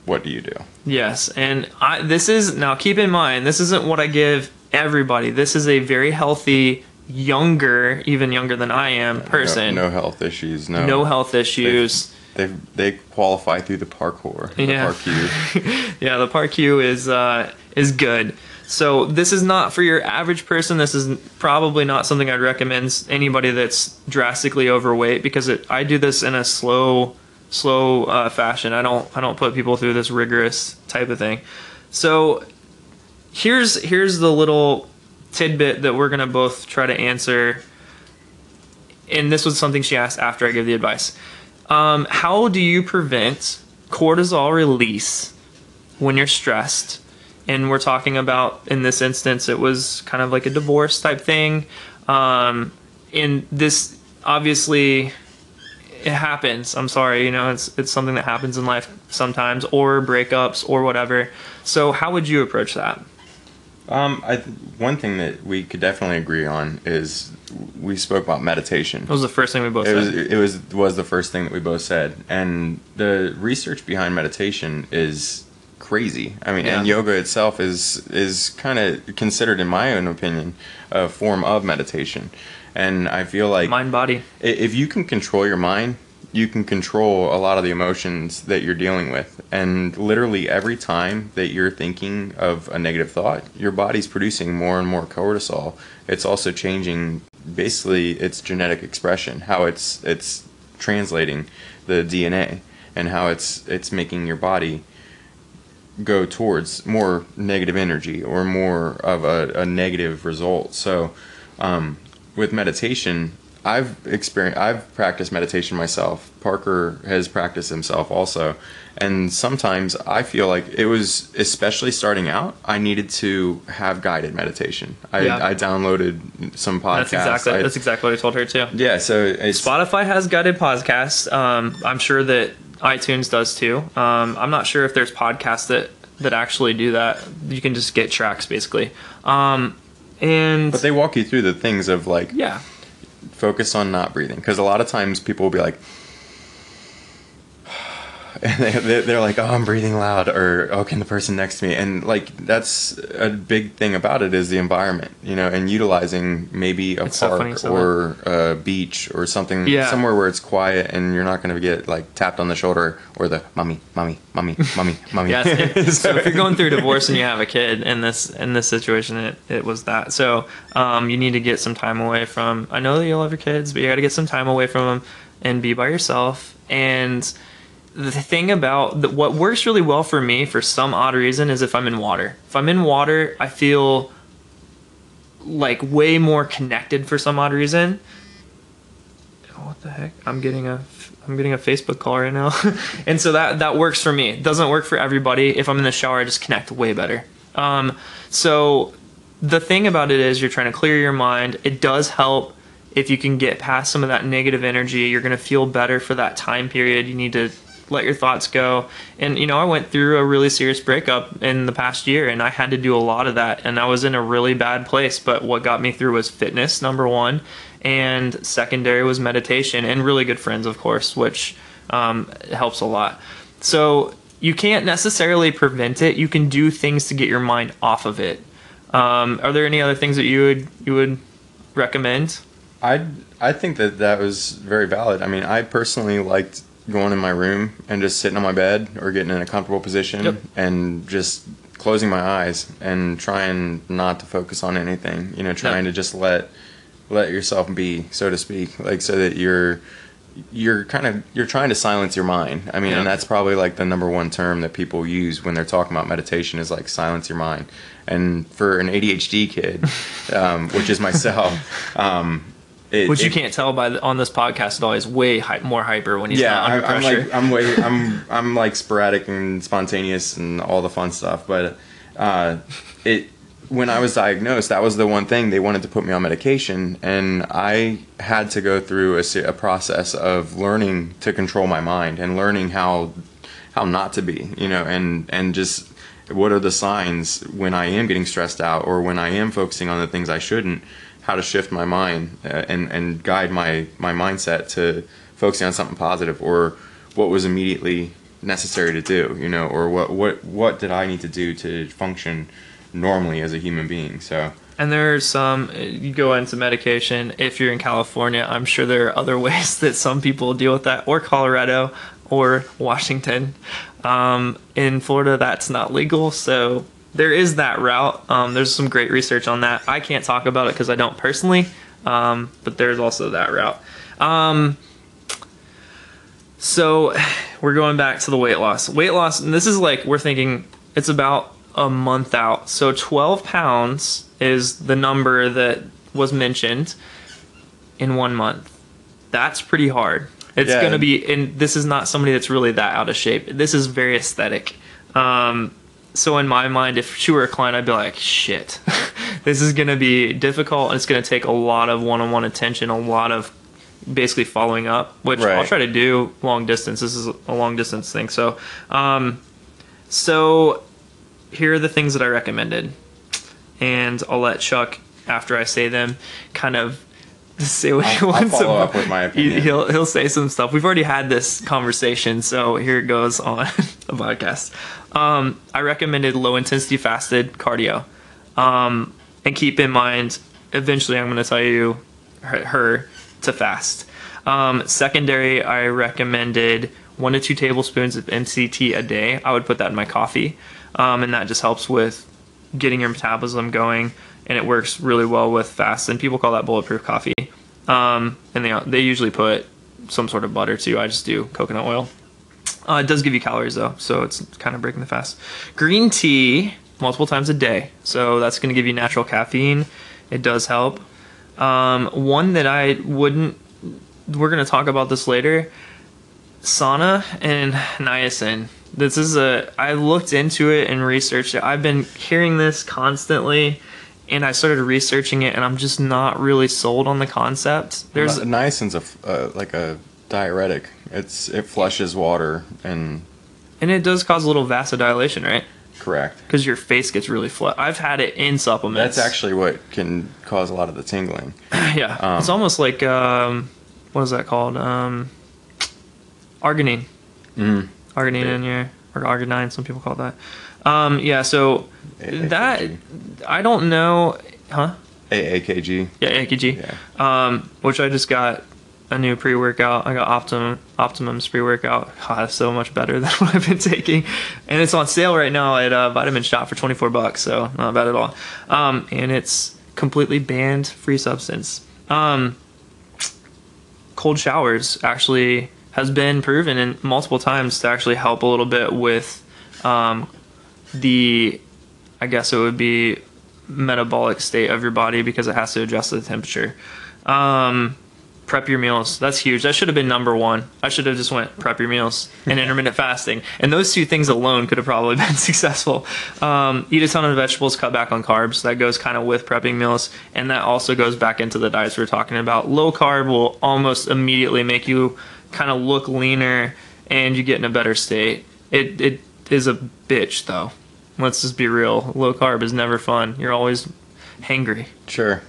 what do you do? Yes, and I, this is now keep in mind, this isn't what I give everybody. This is a very healthy. Younger, even younger than I am, person. No, no health issues. No. No health issues. They they qualify through the parkour. Yeah. The parkour. yeah, the parkour is uh is good. So this is not for your average person. This is probably not something I'd recommend anybody that's drastically overweight, because it, I do this in a slow slow uh, fashion. I don't I don't put people through this rigorous type of thing. So here's here's the little. tidbit that we're going to both try to answer, and this was something she asked after I gave the advice. Um, how do you prevent cortisol release when you're stressed? And we're talking about, in this instance, it was kind of like a divorce type thing. Um, and this, obviously, it happens. I'm sorry, you know, it's it's something that happens in life sometimes, or breakups, or whatever. So how would you approach that? Um, I th- one thing that we could definitely agree on is we spoke about meditation. It was the first thing we both it said. Was, it was was the first thing that we both said. And the research behind meditation is crazy. I mean, yeah. and yoga itself is is kind of considered, in my own opinion, a form of meditation. And I feel like mind body. If you can control your mind, you can control a lot of the emotions that you're dealing with. And literally every time that you're thinking of a negative thought, your body's producing more and more cortisol. It's also changing basically its genetic expression, how it's it's translating the D N A and how it's it's making your body go towards more negative energy or more of a, a negative result. So um, with meditation, I've experienced, I've practiced meditation myself. Parker has practiced himself also. And sometimes I feel like it was, especially starting out, I needed to have guided meditation. I, yeah. I downloaded some podcasts. That's exactly, I, that's exactly what I told her too. Yeah. So it's, Spotify has guided podcasts. Um, I'm sure that iTunes does too. Um, I'm not sure if there's podcasts that, that actually do that. You can just get tracks basically. Um, and, but they walk you through the things of like, yeah. focus on not breathing, because a lot of times people will be like, and they, they're like, oh, I'm breathing loud, or oh, can the person next to me? And like, that's a big thing about it, is the environment, you know, and utilizing maybe a it's park so funny, or a beach or something, yeah. somewhere where it's quiet and you're not going to get like tapped on the shoulder or the mommy, mommy, mommy, mommy, mommy. Yes. So if you're going through divorce and you have a kid in this in this situation, it, it was that. So um, you need to get some time away from. I know that you love your kids, but you got to get some time away from them and be by yourself. And the thing about the, what works really well for me for some odd reason is if I'm in water. If I'm in water, I feel like way more connected for some odd reason. What the heck? I'm getting a I'm getting a Facebook call right now. And so that that works for me. It doesn't work for everybody. If I'm in the shower, I just connect way better. Um, so the thing about it is you're trying to clear your mind. It does help. If you can get past some of that negative energy, you're going to feel better for that time period. You need to let your thoughts go. And, you know, I went through a really serious breakup in the past year, and I had to do a lot of that. And I was in a really bad place. But what got me through was fitness, number one. And secondary was meditation and really good friends, of course, which um, helps a lot. So you can't necessarily prevent it. You can do things to get your mind off of it. Um, are there any other things that you would you would recommend? I I think that that was very valid. I mean, I personally liked going in my room and just sitting on my bed or getting in a comfortable position yep. and just closing my eyes and trying not to focus on anything, you know, trying yep. to just let let yourself be, so to speak, like so that you're you're kind of you're trying to silence your mind. I mean, yep. and that's probably like the number one term that people use when they're talking about meditation is like silence your mind. And for an A D H D kid, um, which is myself, um It, Which you it, can't tell by the, on this podcast at all. He's way hy- more hyper when he's yeah, not under pressure. Yeah, I'm, like, I'm, way, I'm, I'm like sporadic and spontaneous and all the fun stuff. But uh, it when I was diagnosed, that was the one thing. They wanted to put me on medication, and I had to go through a, a process of learning to control my mind and learning how how not to be, you know, and, and just what are the signs when I am getting stressed out or when I am focusing on the things I shouldn't. How to shift my mind uh, and and guide my my mindset to focusing on something positive, or what was immediately necessary to do, you know, or what what what did I need to do to function normally as a human being. So and there's some um, you go into medication if you're in California. I'm sure there are other ways that some people deal with that, or Colorado or Washington. Um, in Florida, that's not legal, so. There is that route. Um, there's some great research on that. I can't talk about it because I don't personally, um, but there's also that route. Um, so we're going back to the weight loss. Weight loss, and this is like we're thinking it's about a month out. So twelve pounds is the number that was mentioned in one month. That's pretty hard. It's yeah. going to be, and this is not somebody that's really that out of shape. This is very aesthetic. Um, So in my mind, if she were a client, I'd be like, shit, this is going to be difficult. And it's going to take a lot of one-on-one attention, a lot of basically following up, which right. I'll try to do long distance. This is a long distance thing. So, um, so here are the things that I recommended. And I'll let Chuck, after I say them, kind of say what I'll, he wants. I'll follow up with my opinion. He, he'll, he'll say some stuff. We've already had this conversation, so here it goes on the podcast. Um, I recommended low-intensity fasted cardio. Um, and keep in mind, eventually I'm going to tell you her, her to fast. Um, secondary, I recommended one to two tablespoons of M C T a day. I would put that in my coffee, um, and that just helps with getting your metabolism going, and it works really well with fast. And people call that bulletproof coffee, um, and they they usually put some sort of butter too. I just do coconut oil. Uh, it does give you calories though, so it's kind of breaking the fast. Green tea multiple times a day, so that's going to give you natural caffeine. It does help. Um, one that I wouldn't. We're going to talk about this later. Sauna and niacin. This is a, I looked into it and researched it. I've been hearing this constantly, and I started researching it, and I'm just not really sold on the concept. There's niacin's a, uh, like a diuretic. It's it flushes water, and and it does cause a little vasodilation, right? Correct. Because your face gets really flat. I've had it in supplements. That's actually what can cause a lot of the tingling. Yeah, um, it's almost like um, what is that called? Um, arginine. Mm. Arginine yeah. in your, or arginine, some people call it that. Um, yeah, so A A K G. That, I don't know, huh? A A K G. Yeah, A A K G. Yeah. Um, which I just got a new pre-workout. I got Optimum, Optimum's pre-workout. God, that's so much better than what I've been taking. And it's on sale right now at uh, Vitamin Shop for twenty-four bucks, so not bad at all. Um, and it's completely banned free substance. Um, cold showers actually has been proven in multiple times to actually help a little bit with um, the, I guess it would be metabolic state of your body because it has to adjust to the temperature. Um, prep your meals. That's huge. That should have been number one. I should have just went prep your meals and intermittent fasting. And those two things alone could have probably been successful. Um, eat a ton of vegetables, cut back on carbs. That goes kind of with prepping meals. And that also goes back into the diets we were talking about. Low carb will almost immediately make you kind of look leaner and you get in a better state. It it is a bitch though. Let's just be real. Low carb is never fun. You're always hangry. Sure.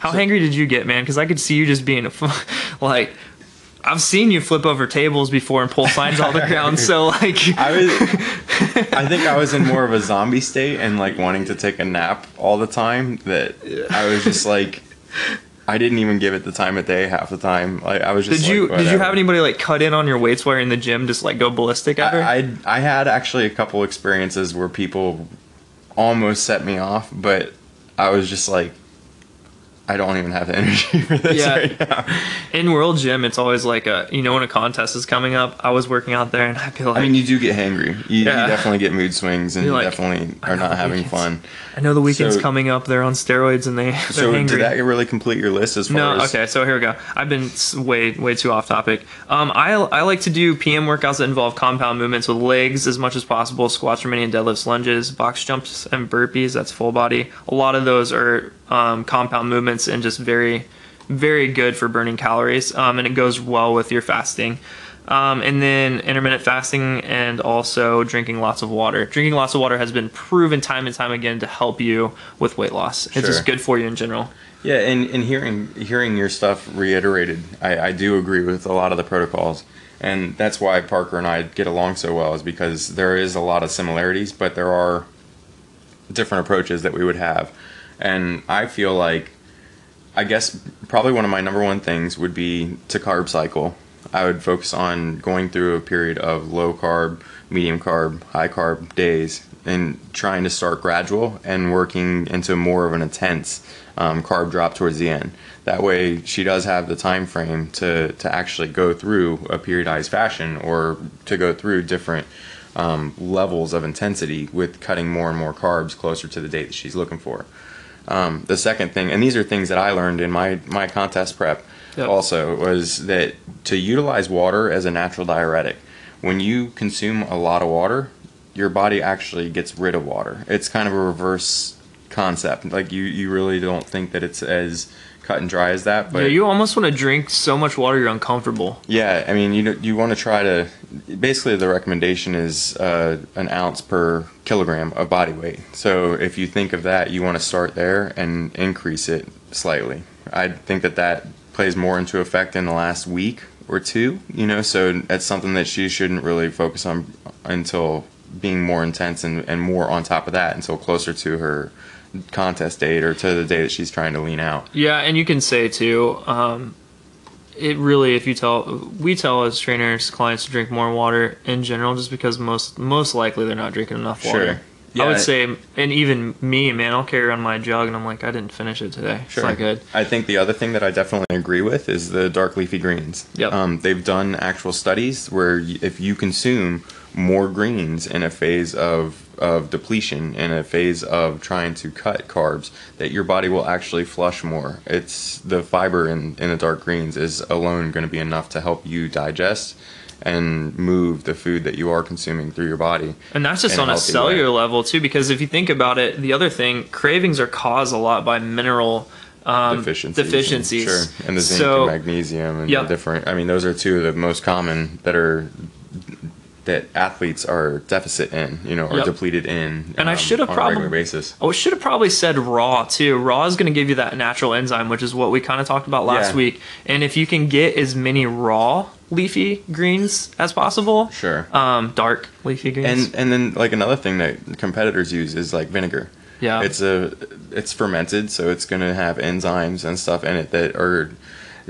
How so, hangry did you get, man? Because I could see you just being a like. I've seen you flip over tables before and pull signs off the ground. So like, I was. I think I was in more of a zombie state and like wanting to take a nap all the time. That I was just like. I didn't even give it the time of day half the time. Like I was just. Did you like, did you have anybody like cut in on your weights while you're in the gym, just like go ballistic at her? I, I I had actually a couple experiences where people almost set me off, but I was just like, I don't even have the energy for this yeah. right now. In World Gym, it's always like a you know when a contest is coming up. I was working out there and I feel like. I mean, you do get hangry. You, yeah. you definitely get mood swings, and like, you definitely are not having weekends. fun. I know the weekend's so, coming up. They're on steroids and they. So hangry. Did that really complete your list as far no, as? No. Okay. So here we go. I've been way way too off topic. Um, I I like to do P M workouts that involve compound movements with legs as much as possible, squats, Romanian deadlifts, lunges, box jumps, and burpees. That's full body. A lot of those are um, compound movements and just very, very good for burning calories. Um, and it goes well with your fasting. Um, and then intermittent fasting and also drinking lots of water. Drinking lots of water has been proven time and time again to help you with weight loss. It's sure. just good for you in general. Yeah, and, and hearing hearing your stuff reiterated, I, I do agree with a lot of the protocols. And that's why Parker and I get along so well is because there is a lot of similarities, but there are different approaches that we would have. And I feel like, I guess probably one of my number one things would be to carb cycle. I would focus on going through a period of low carb, medium carb, high carb days and trying to start gradual and working into more of an intense um, carb drop towards the end. That way she does have the time frame to, to actually go through a periodized fashion or to go through different um, levels of intensity with cutting more and more carbs closer to the date that she's looking for. Um, the second thing, and these are things that I learned in my, my contest prep, Yep. also was that to utilize water as a natural diuretic. When you consume a lot of water, your body actually gets rid of water. It's kind of a reverse concept. Like you, you really don't think that it's as cut and dry as that. But yeah, you almost want to drink so much water you're uncomfortable. Yeah, I mean, you you want to try to. Basically, the recommendation is uh, an ounce per kilogram of body weight. So if you think of that, you want to start there and increase it slightly. I think that that plays more into effect in the last week or two, you know, so that's something that she shouldn't really focus on until being more intense and, and more on top of that until closer to her contest date or to the day that she's trying to lean out. Yeah, and you can say too, um, it really, if you tell, we tell as trainers, clients to drink more water in general, just because most most likely they're not drinking enough water. Sure. Yeah, I would say, and even me, man, I'll carry around my jug, and I'm like, I didn't finish it today. Sure. It's not good. I think the other thing that I definitely agree with is the dark leafy greens. Yep. Um, they've done actual studies where if you consume more greens in a phase of, of depletion, in a phase of trying to cut carbs, that your body will actually flush more. It's the fiber in, in the dark greens is alone going to be enough to help you digest and move the food that you are consuming through your body. And that's just on a cellular level too, because if you think about it, the other thing, cravings are caused a lot by mineral um, deficiencies. deficiencies. And, sure, and the zinc so, and magnesium and yep. the different, I mean, those are two of the most common that are that athletes are deficit in, you know, or yep. depleted in and um, I should have on prob- a regular basis. I should have probably said raw, too. Raw is going to give you that natural enzyme, which is what we kind of talked about last yeah. week. And if you can get as many raw leafy greens as possible, sure, um, dark leafy greens. And and then, like, another thing that competitors use is, like, vinegar. Yeah. It's, a, it's fermented, so it's going to have enzymes and stuff in it that are,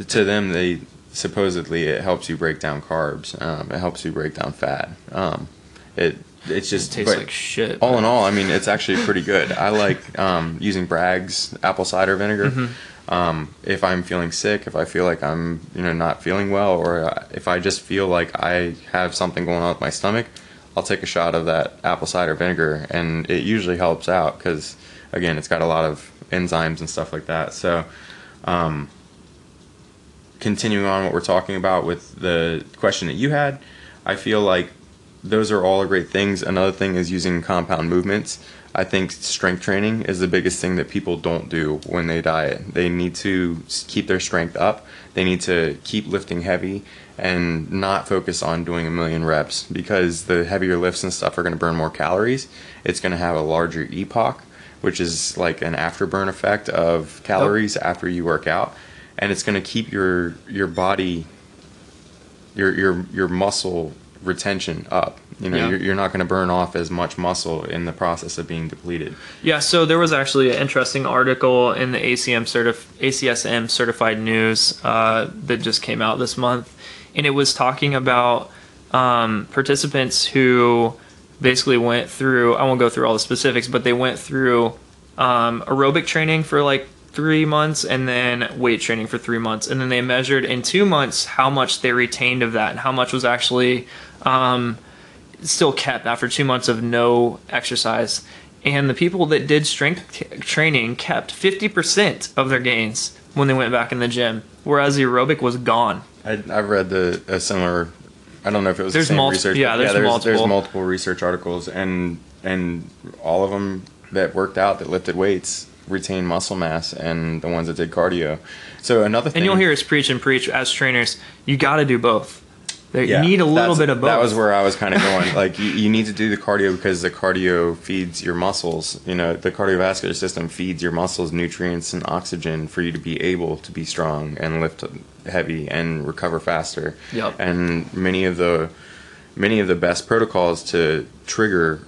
to them, they... supposedly it helps you break down carbs, um, it helps you break down fat, um, it it's just it tastes like shit. All in all, I mean, it's actually pretty good. I like um, using Bragg's apple cider vinegar. Mm-hmm. Um, if I'm feeling sick, if I feel like I'm you know not feeling well, or if I just feel like I have something going on with my stomach, I'll take a shot of that apple cider vinegar, and it usually helps out because, again, it's got a lot of enzymes and stuff like that. So. Um, Continuing on what we're talking about with the question that you had, I feel like those are all great things. Another thing is using compound movements. I think strength training is the biggest thing that people don't do when they diet. They need to keep their strength up. They need to keep lifting heavy and not focus on doing a million reps, because the heavier lifts and stuff are going to burn more calories. It's going to have a larger E P O C, which is like an afterburn effect of calories oh. after you work out. And it's going to keep your your body, your your your muscle retention up. You know, yeah. you're, you're not going to burn off as much muscle in the process of being depleted. Yeah. So there was actually an interesting article in the A C M certif- A C S M Certified News uh, that just came out this month, and it was talking about um, participants who basically went through. I won't go through all the specifics, but they went through um, aerobic training for like. three months and then weight training for three months. And then they measured in two months how much they retained of that and how much was actually um, still kept after two months of no exercise. And the people that did strength training kept fifty percent of their gains when they went back in the gym, whereas the aerobic was gone. I, I read the a similar, I don't know if it was there's the same multi- research. Yeah, there's, yeah there's, multiple. there's multiple research articles, and and all of them that worked out, that lifted weights, retain muscle mass, and the ones that did cardio. So another thing, and you'll hear us preach and preach as trainers, you got to do both. There, yeah, you need a little bit of both. That was where I was kind of going. Like, you, you need to do the cardio because the cardio feeds your muscles. You know, the cardiovascular system feeds your muscles nutrients and oxygen for you to be able to be strong and lift heavy and recover faster. Yep. And many of the many of the best protocols to trigger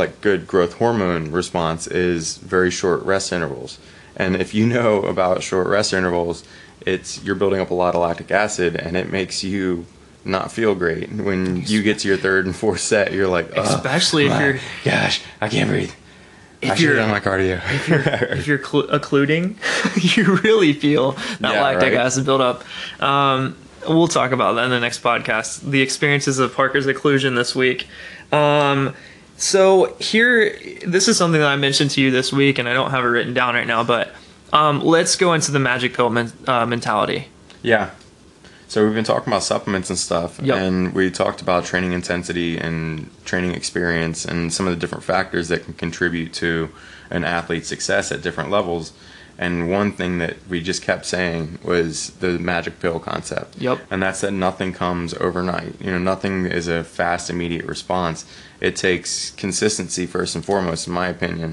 like good growth hormone response is very short rest intervals. And if you know about short rest intervals, it's you're building up a lot of lactic acid, and it makes you not feel great when you get to your third and fourth set. You're like, oh, especially if you're gosh, I can't breathe. If I should have done my cardio. If you're, if you're cl- occluding, you really feel that yeah, lactic right. acid build up. Um, we'll talk about that in the next podcast. The experiences of Parker's occlusion this week. Um, So here, this is something that I mentioned to you this week, and I don't have it written down right now, but um, let's go into the magic pill men- uh, mentality. Yeah. So we've been talking about supplements and stuff, yep. and we talked about training intensity and training experience and some of the different factors that can contribute to an athlete's success at different levels. And one thing that we just kept saying was the magic pill concept. Yep. And that's that nothing comes overnight. You know, nothing is a fast, immediate response. It takes consistency first and foremost, in my opinion,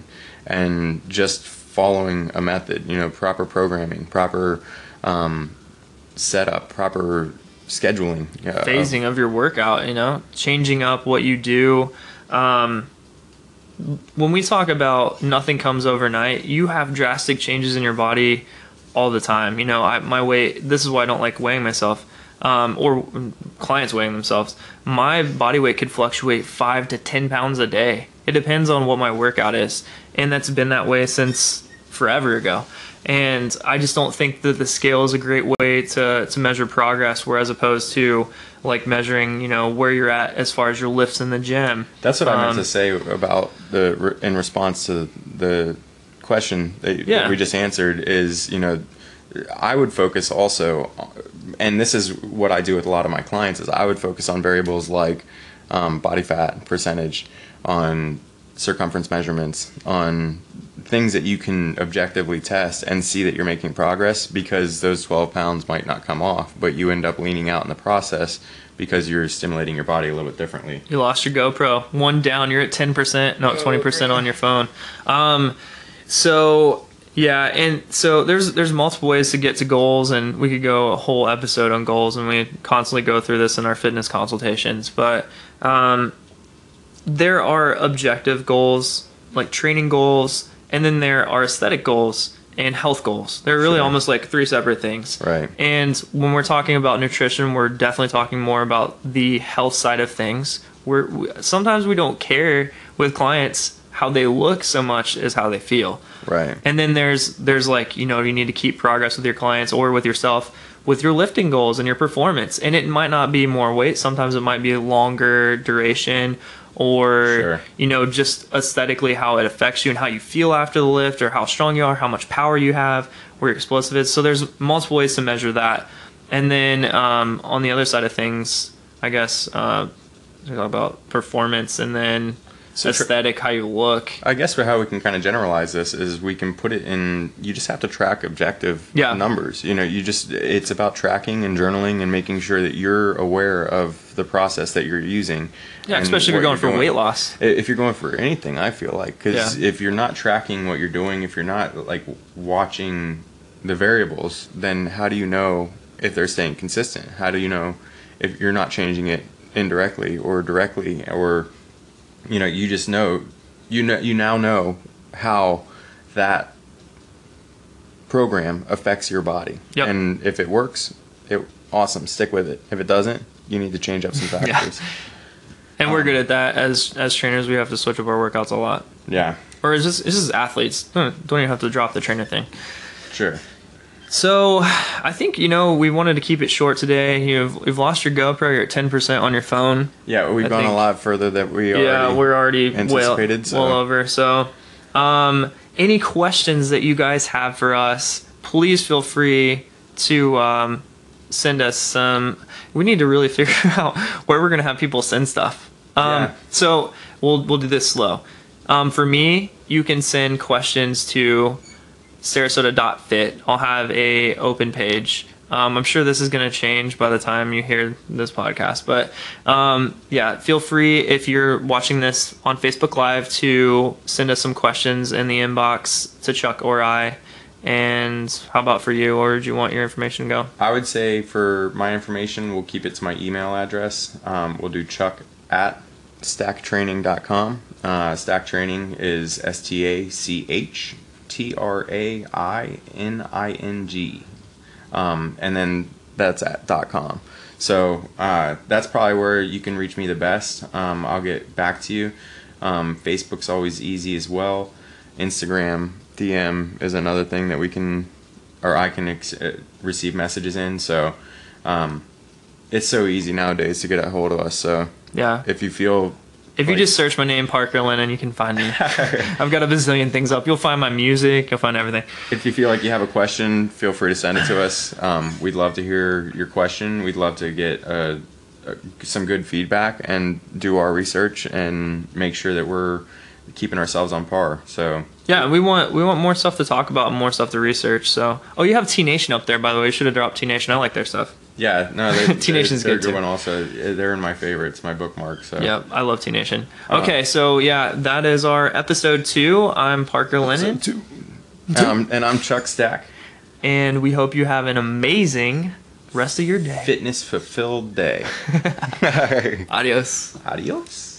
and just following a method, you know, proper programming, proper um, setup, proper scheduling, uh, phasing of your workout, you know, changing up what you do. Um, when we talk about nothing comes overnight, you have drastic changes in your body all the time. You know, I, my weight, this is why I don't like weighing myself, um, or clients weighing themselves. My body weight could fluctuate five to ten pounds a day. It depends on what my workout is. And that's been that way since forever ago. And I just don't think that the scale is a great way to, to measure progress, whereas opposed to like measuring, you know, where you're at as far as your lifts in the gym. That's what um, I meant to say about the, in response to the question that, yeah. that we just answered is, you know, I would focus also, and this is what I do with a lot of my clients, is I would focus on variables like um, body fat percentage, on circumference measurements, on things that you can objectively test and see that you're making progress, because those twelve pounds might not come off, but you end up leaning out in the process because you're stimulating your body a little bit differently. You lost your GoPro. One down, you're at ten percent, not twenty percent on your phone. Um, so yeah, and so there's there's multiple ways to get to goals, and we could go a whole episode on goals, and we constantly go through this in our fitness consultations. But um, there are objective goals, like training goals, and then there are aesthetic goals and health goals. They're really sure. almost like three separate things. Right. And when we're talking about nutrition, we're definitely talking more about the health side of things. We're, we, sometimes we don't care with clients how they look so much as how they feel. Right. And then there's there's like, you know, you need to keep progress with your clients or with yourself with your lifting goals and your performance. And it might not be more weight. Sometimes it might be a longer duration, or sure. you know, just aesthetically how it affects you and how you feel after the lift, or how strong you are, how much power you have, where your explosive is. So there's multiple ways to measure that. And then um, on the other side of things, I guess uh, we talk about performance, and then so aesthetic, tra- how you look. I guess for how we can kind of generalize this is we can put it in. You just have to track objective yeah. numbers. You know, you just it's about tracking and journaling and making sure that you're aware of the process that you're using. Yeah, especially if you're going you're for doing. weight loss. If you're going for anything, I feel like, because yeah. if you're not tracking what you're doing, if you're not like watching the variables, then how do you know if they're staying consistent? How do you know if you're not changing it indirectly or directly, or you know, you just know, you know, you now know how that program affects your body. Yep. And if it works, it awesome, stick with it. If it doesn't, you need to change up some factors. yeah. And um, we're good at that. As as trainers, we have to switch up our workouts a lot. Yeah. Or is this is this athletes? Don't even have to drop the trainer thing. Sure. So I think, you know, we wanted to keep it short today. You've, you've lost your GoPro. You're at ten percent on your phone. Yeah, we've I gone think. a lot further than we already Yeah, we're already anticipated, well, so. well over. So um, any questions that you guys have for us, please feel free to um, send us some. We need to really figure out where we're going to have people send stuff. Um, yeah. So we'll, we'll do this slow. Um, for me, you can send questions to Sarasota dot fit. I'll have a open page. Um, I'm sure this is going to change by the time you hear this podcast. But um, yeah, feel free, if you're watching this on Facebook Live, to send us some questions in the inbox to Chuck or I. And how about for you? Where do you want your information to go? I would say for my information, we'll keep it to my email address. Um, we'll do chuck at stack training dot com. Uh, Stack Training is S T A C H. T R A I N I N G, um, and then that's at .com. So uh, that's probably where you can reach me the best. Um, I'll get back to you. Um, Facebook's always easy as well. Instagram D M is another thing that we can, or I can ex- receive messages in. So um, it's so easy nowadays to get a hold of us. So yeah, if you feel If you like, just search my name, Parker Lennon, you can find me. I've got a bazillion things up. You'll find my music. You'll find everything. If you feel like you have a question, feel free to send it to us. Um, we'd love to hear your question. We'd love to get uh, uh, some good feedback and do our research and make sure that we're keeping ourselves on par. So yeah, we want we want more stuff to talk about and more stuff to research. So oh, you have T-Nation up there, by the way. You should have dropped T-Nation. I like their stuff. Yeah, no, they're, T-Nation's they're, they're good, a good too. One also. They're in my favorites, my bookmark. So yeah, I love T-Nation. Okay, uh, so yeah, that is our episode two. I'm Parker Lennon, two. Two. And, I'm, and I'm Chuck Stack, and we hope you have an amazing rest of your day. Fitness fulfilled day. Adios. Adios.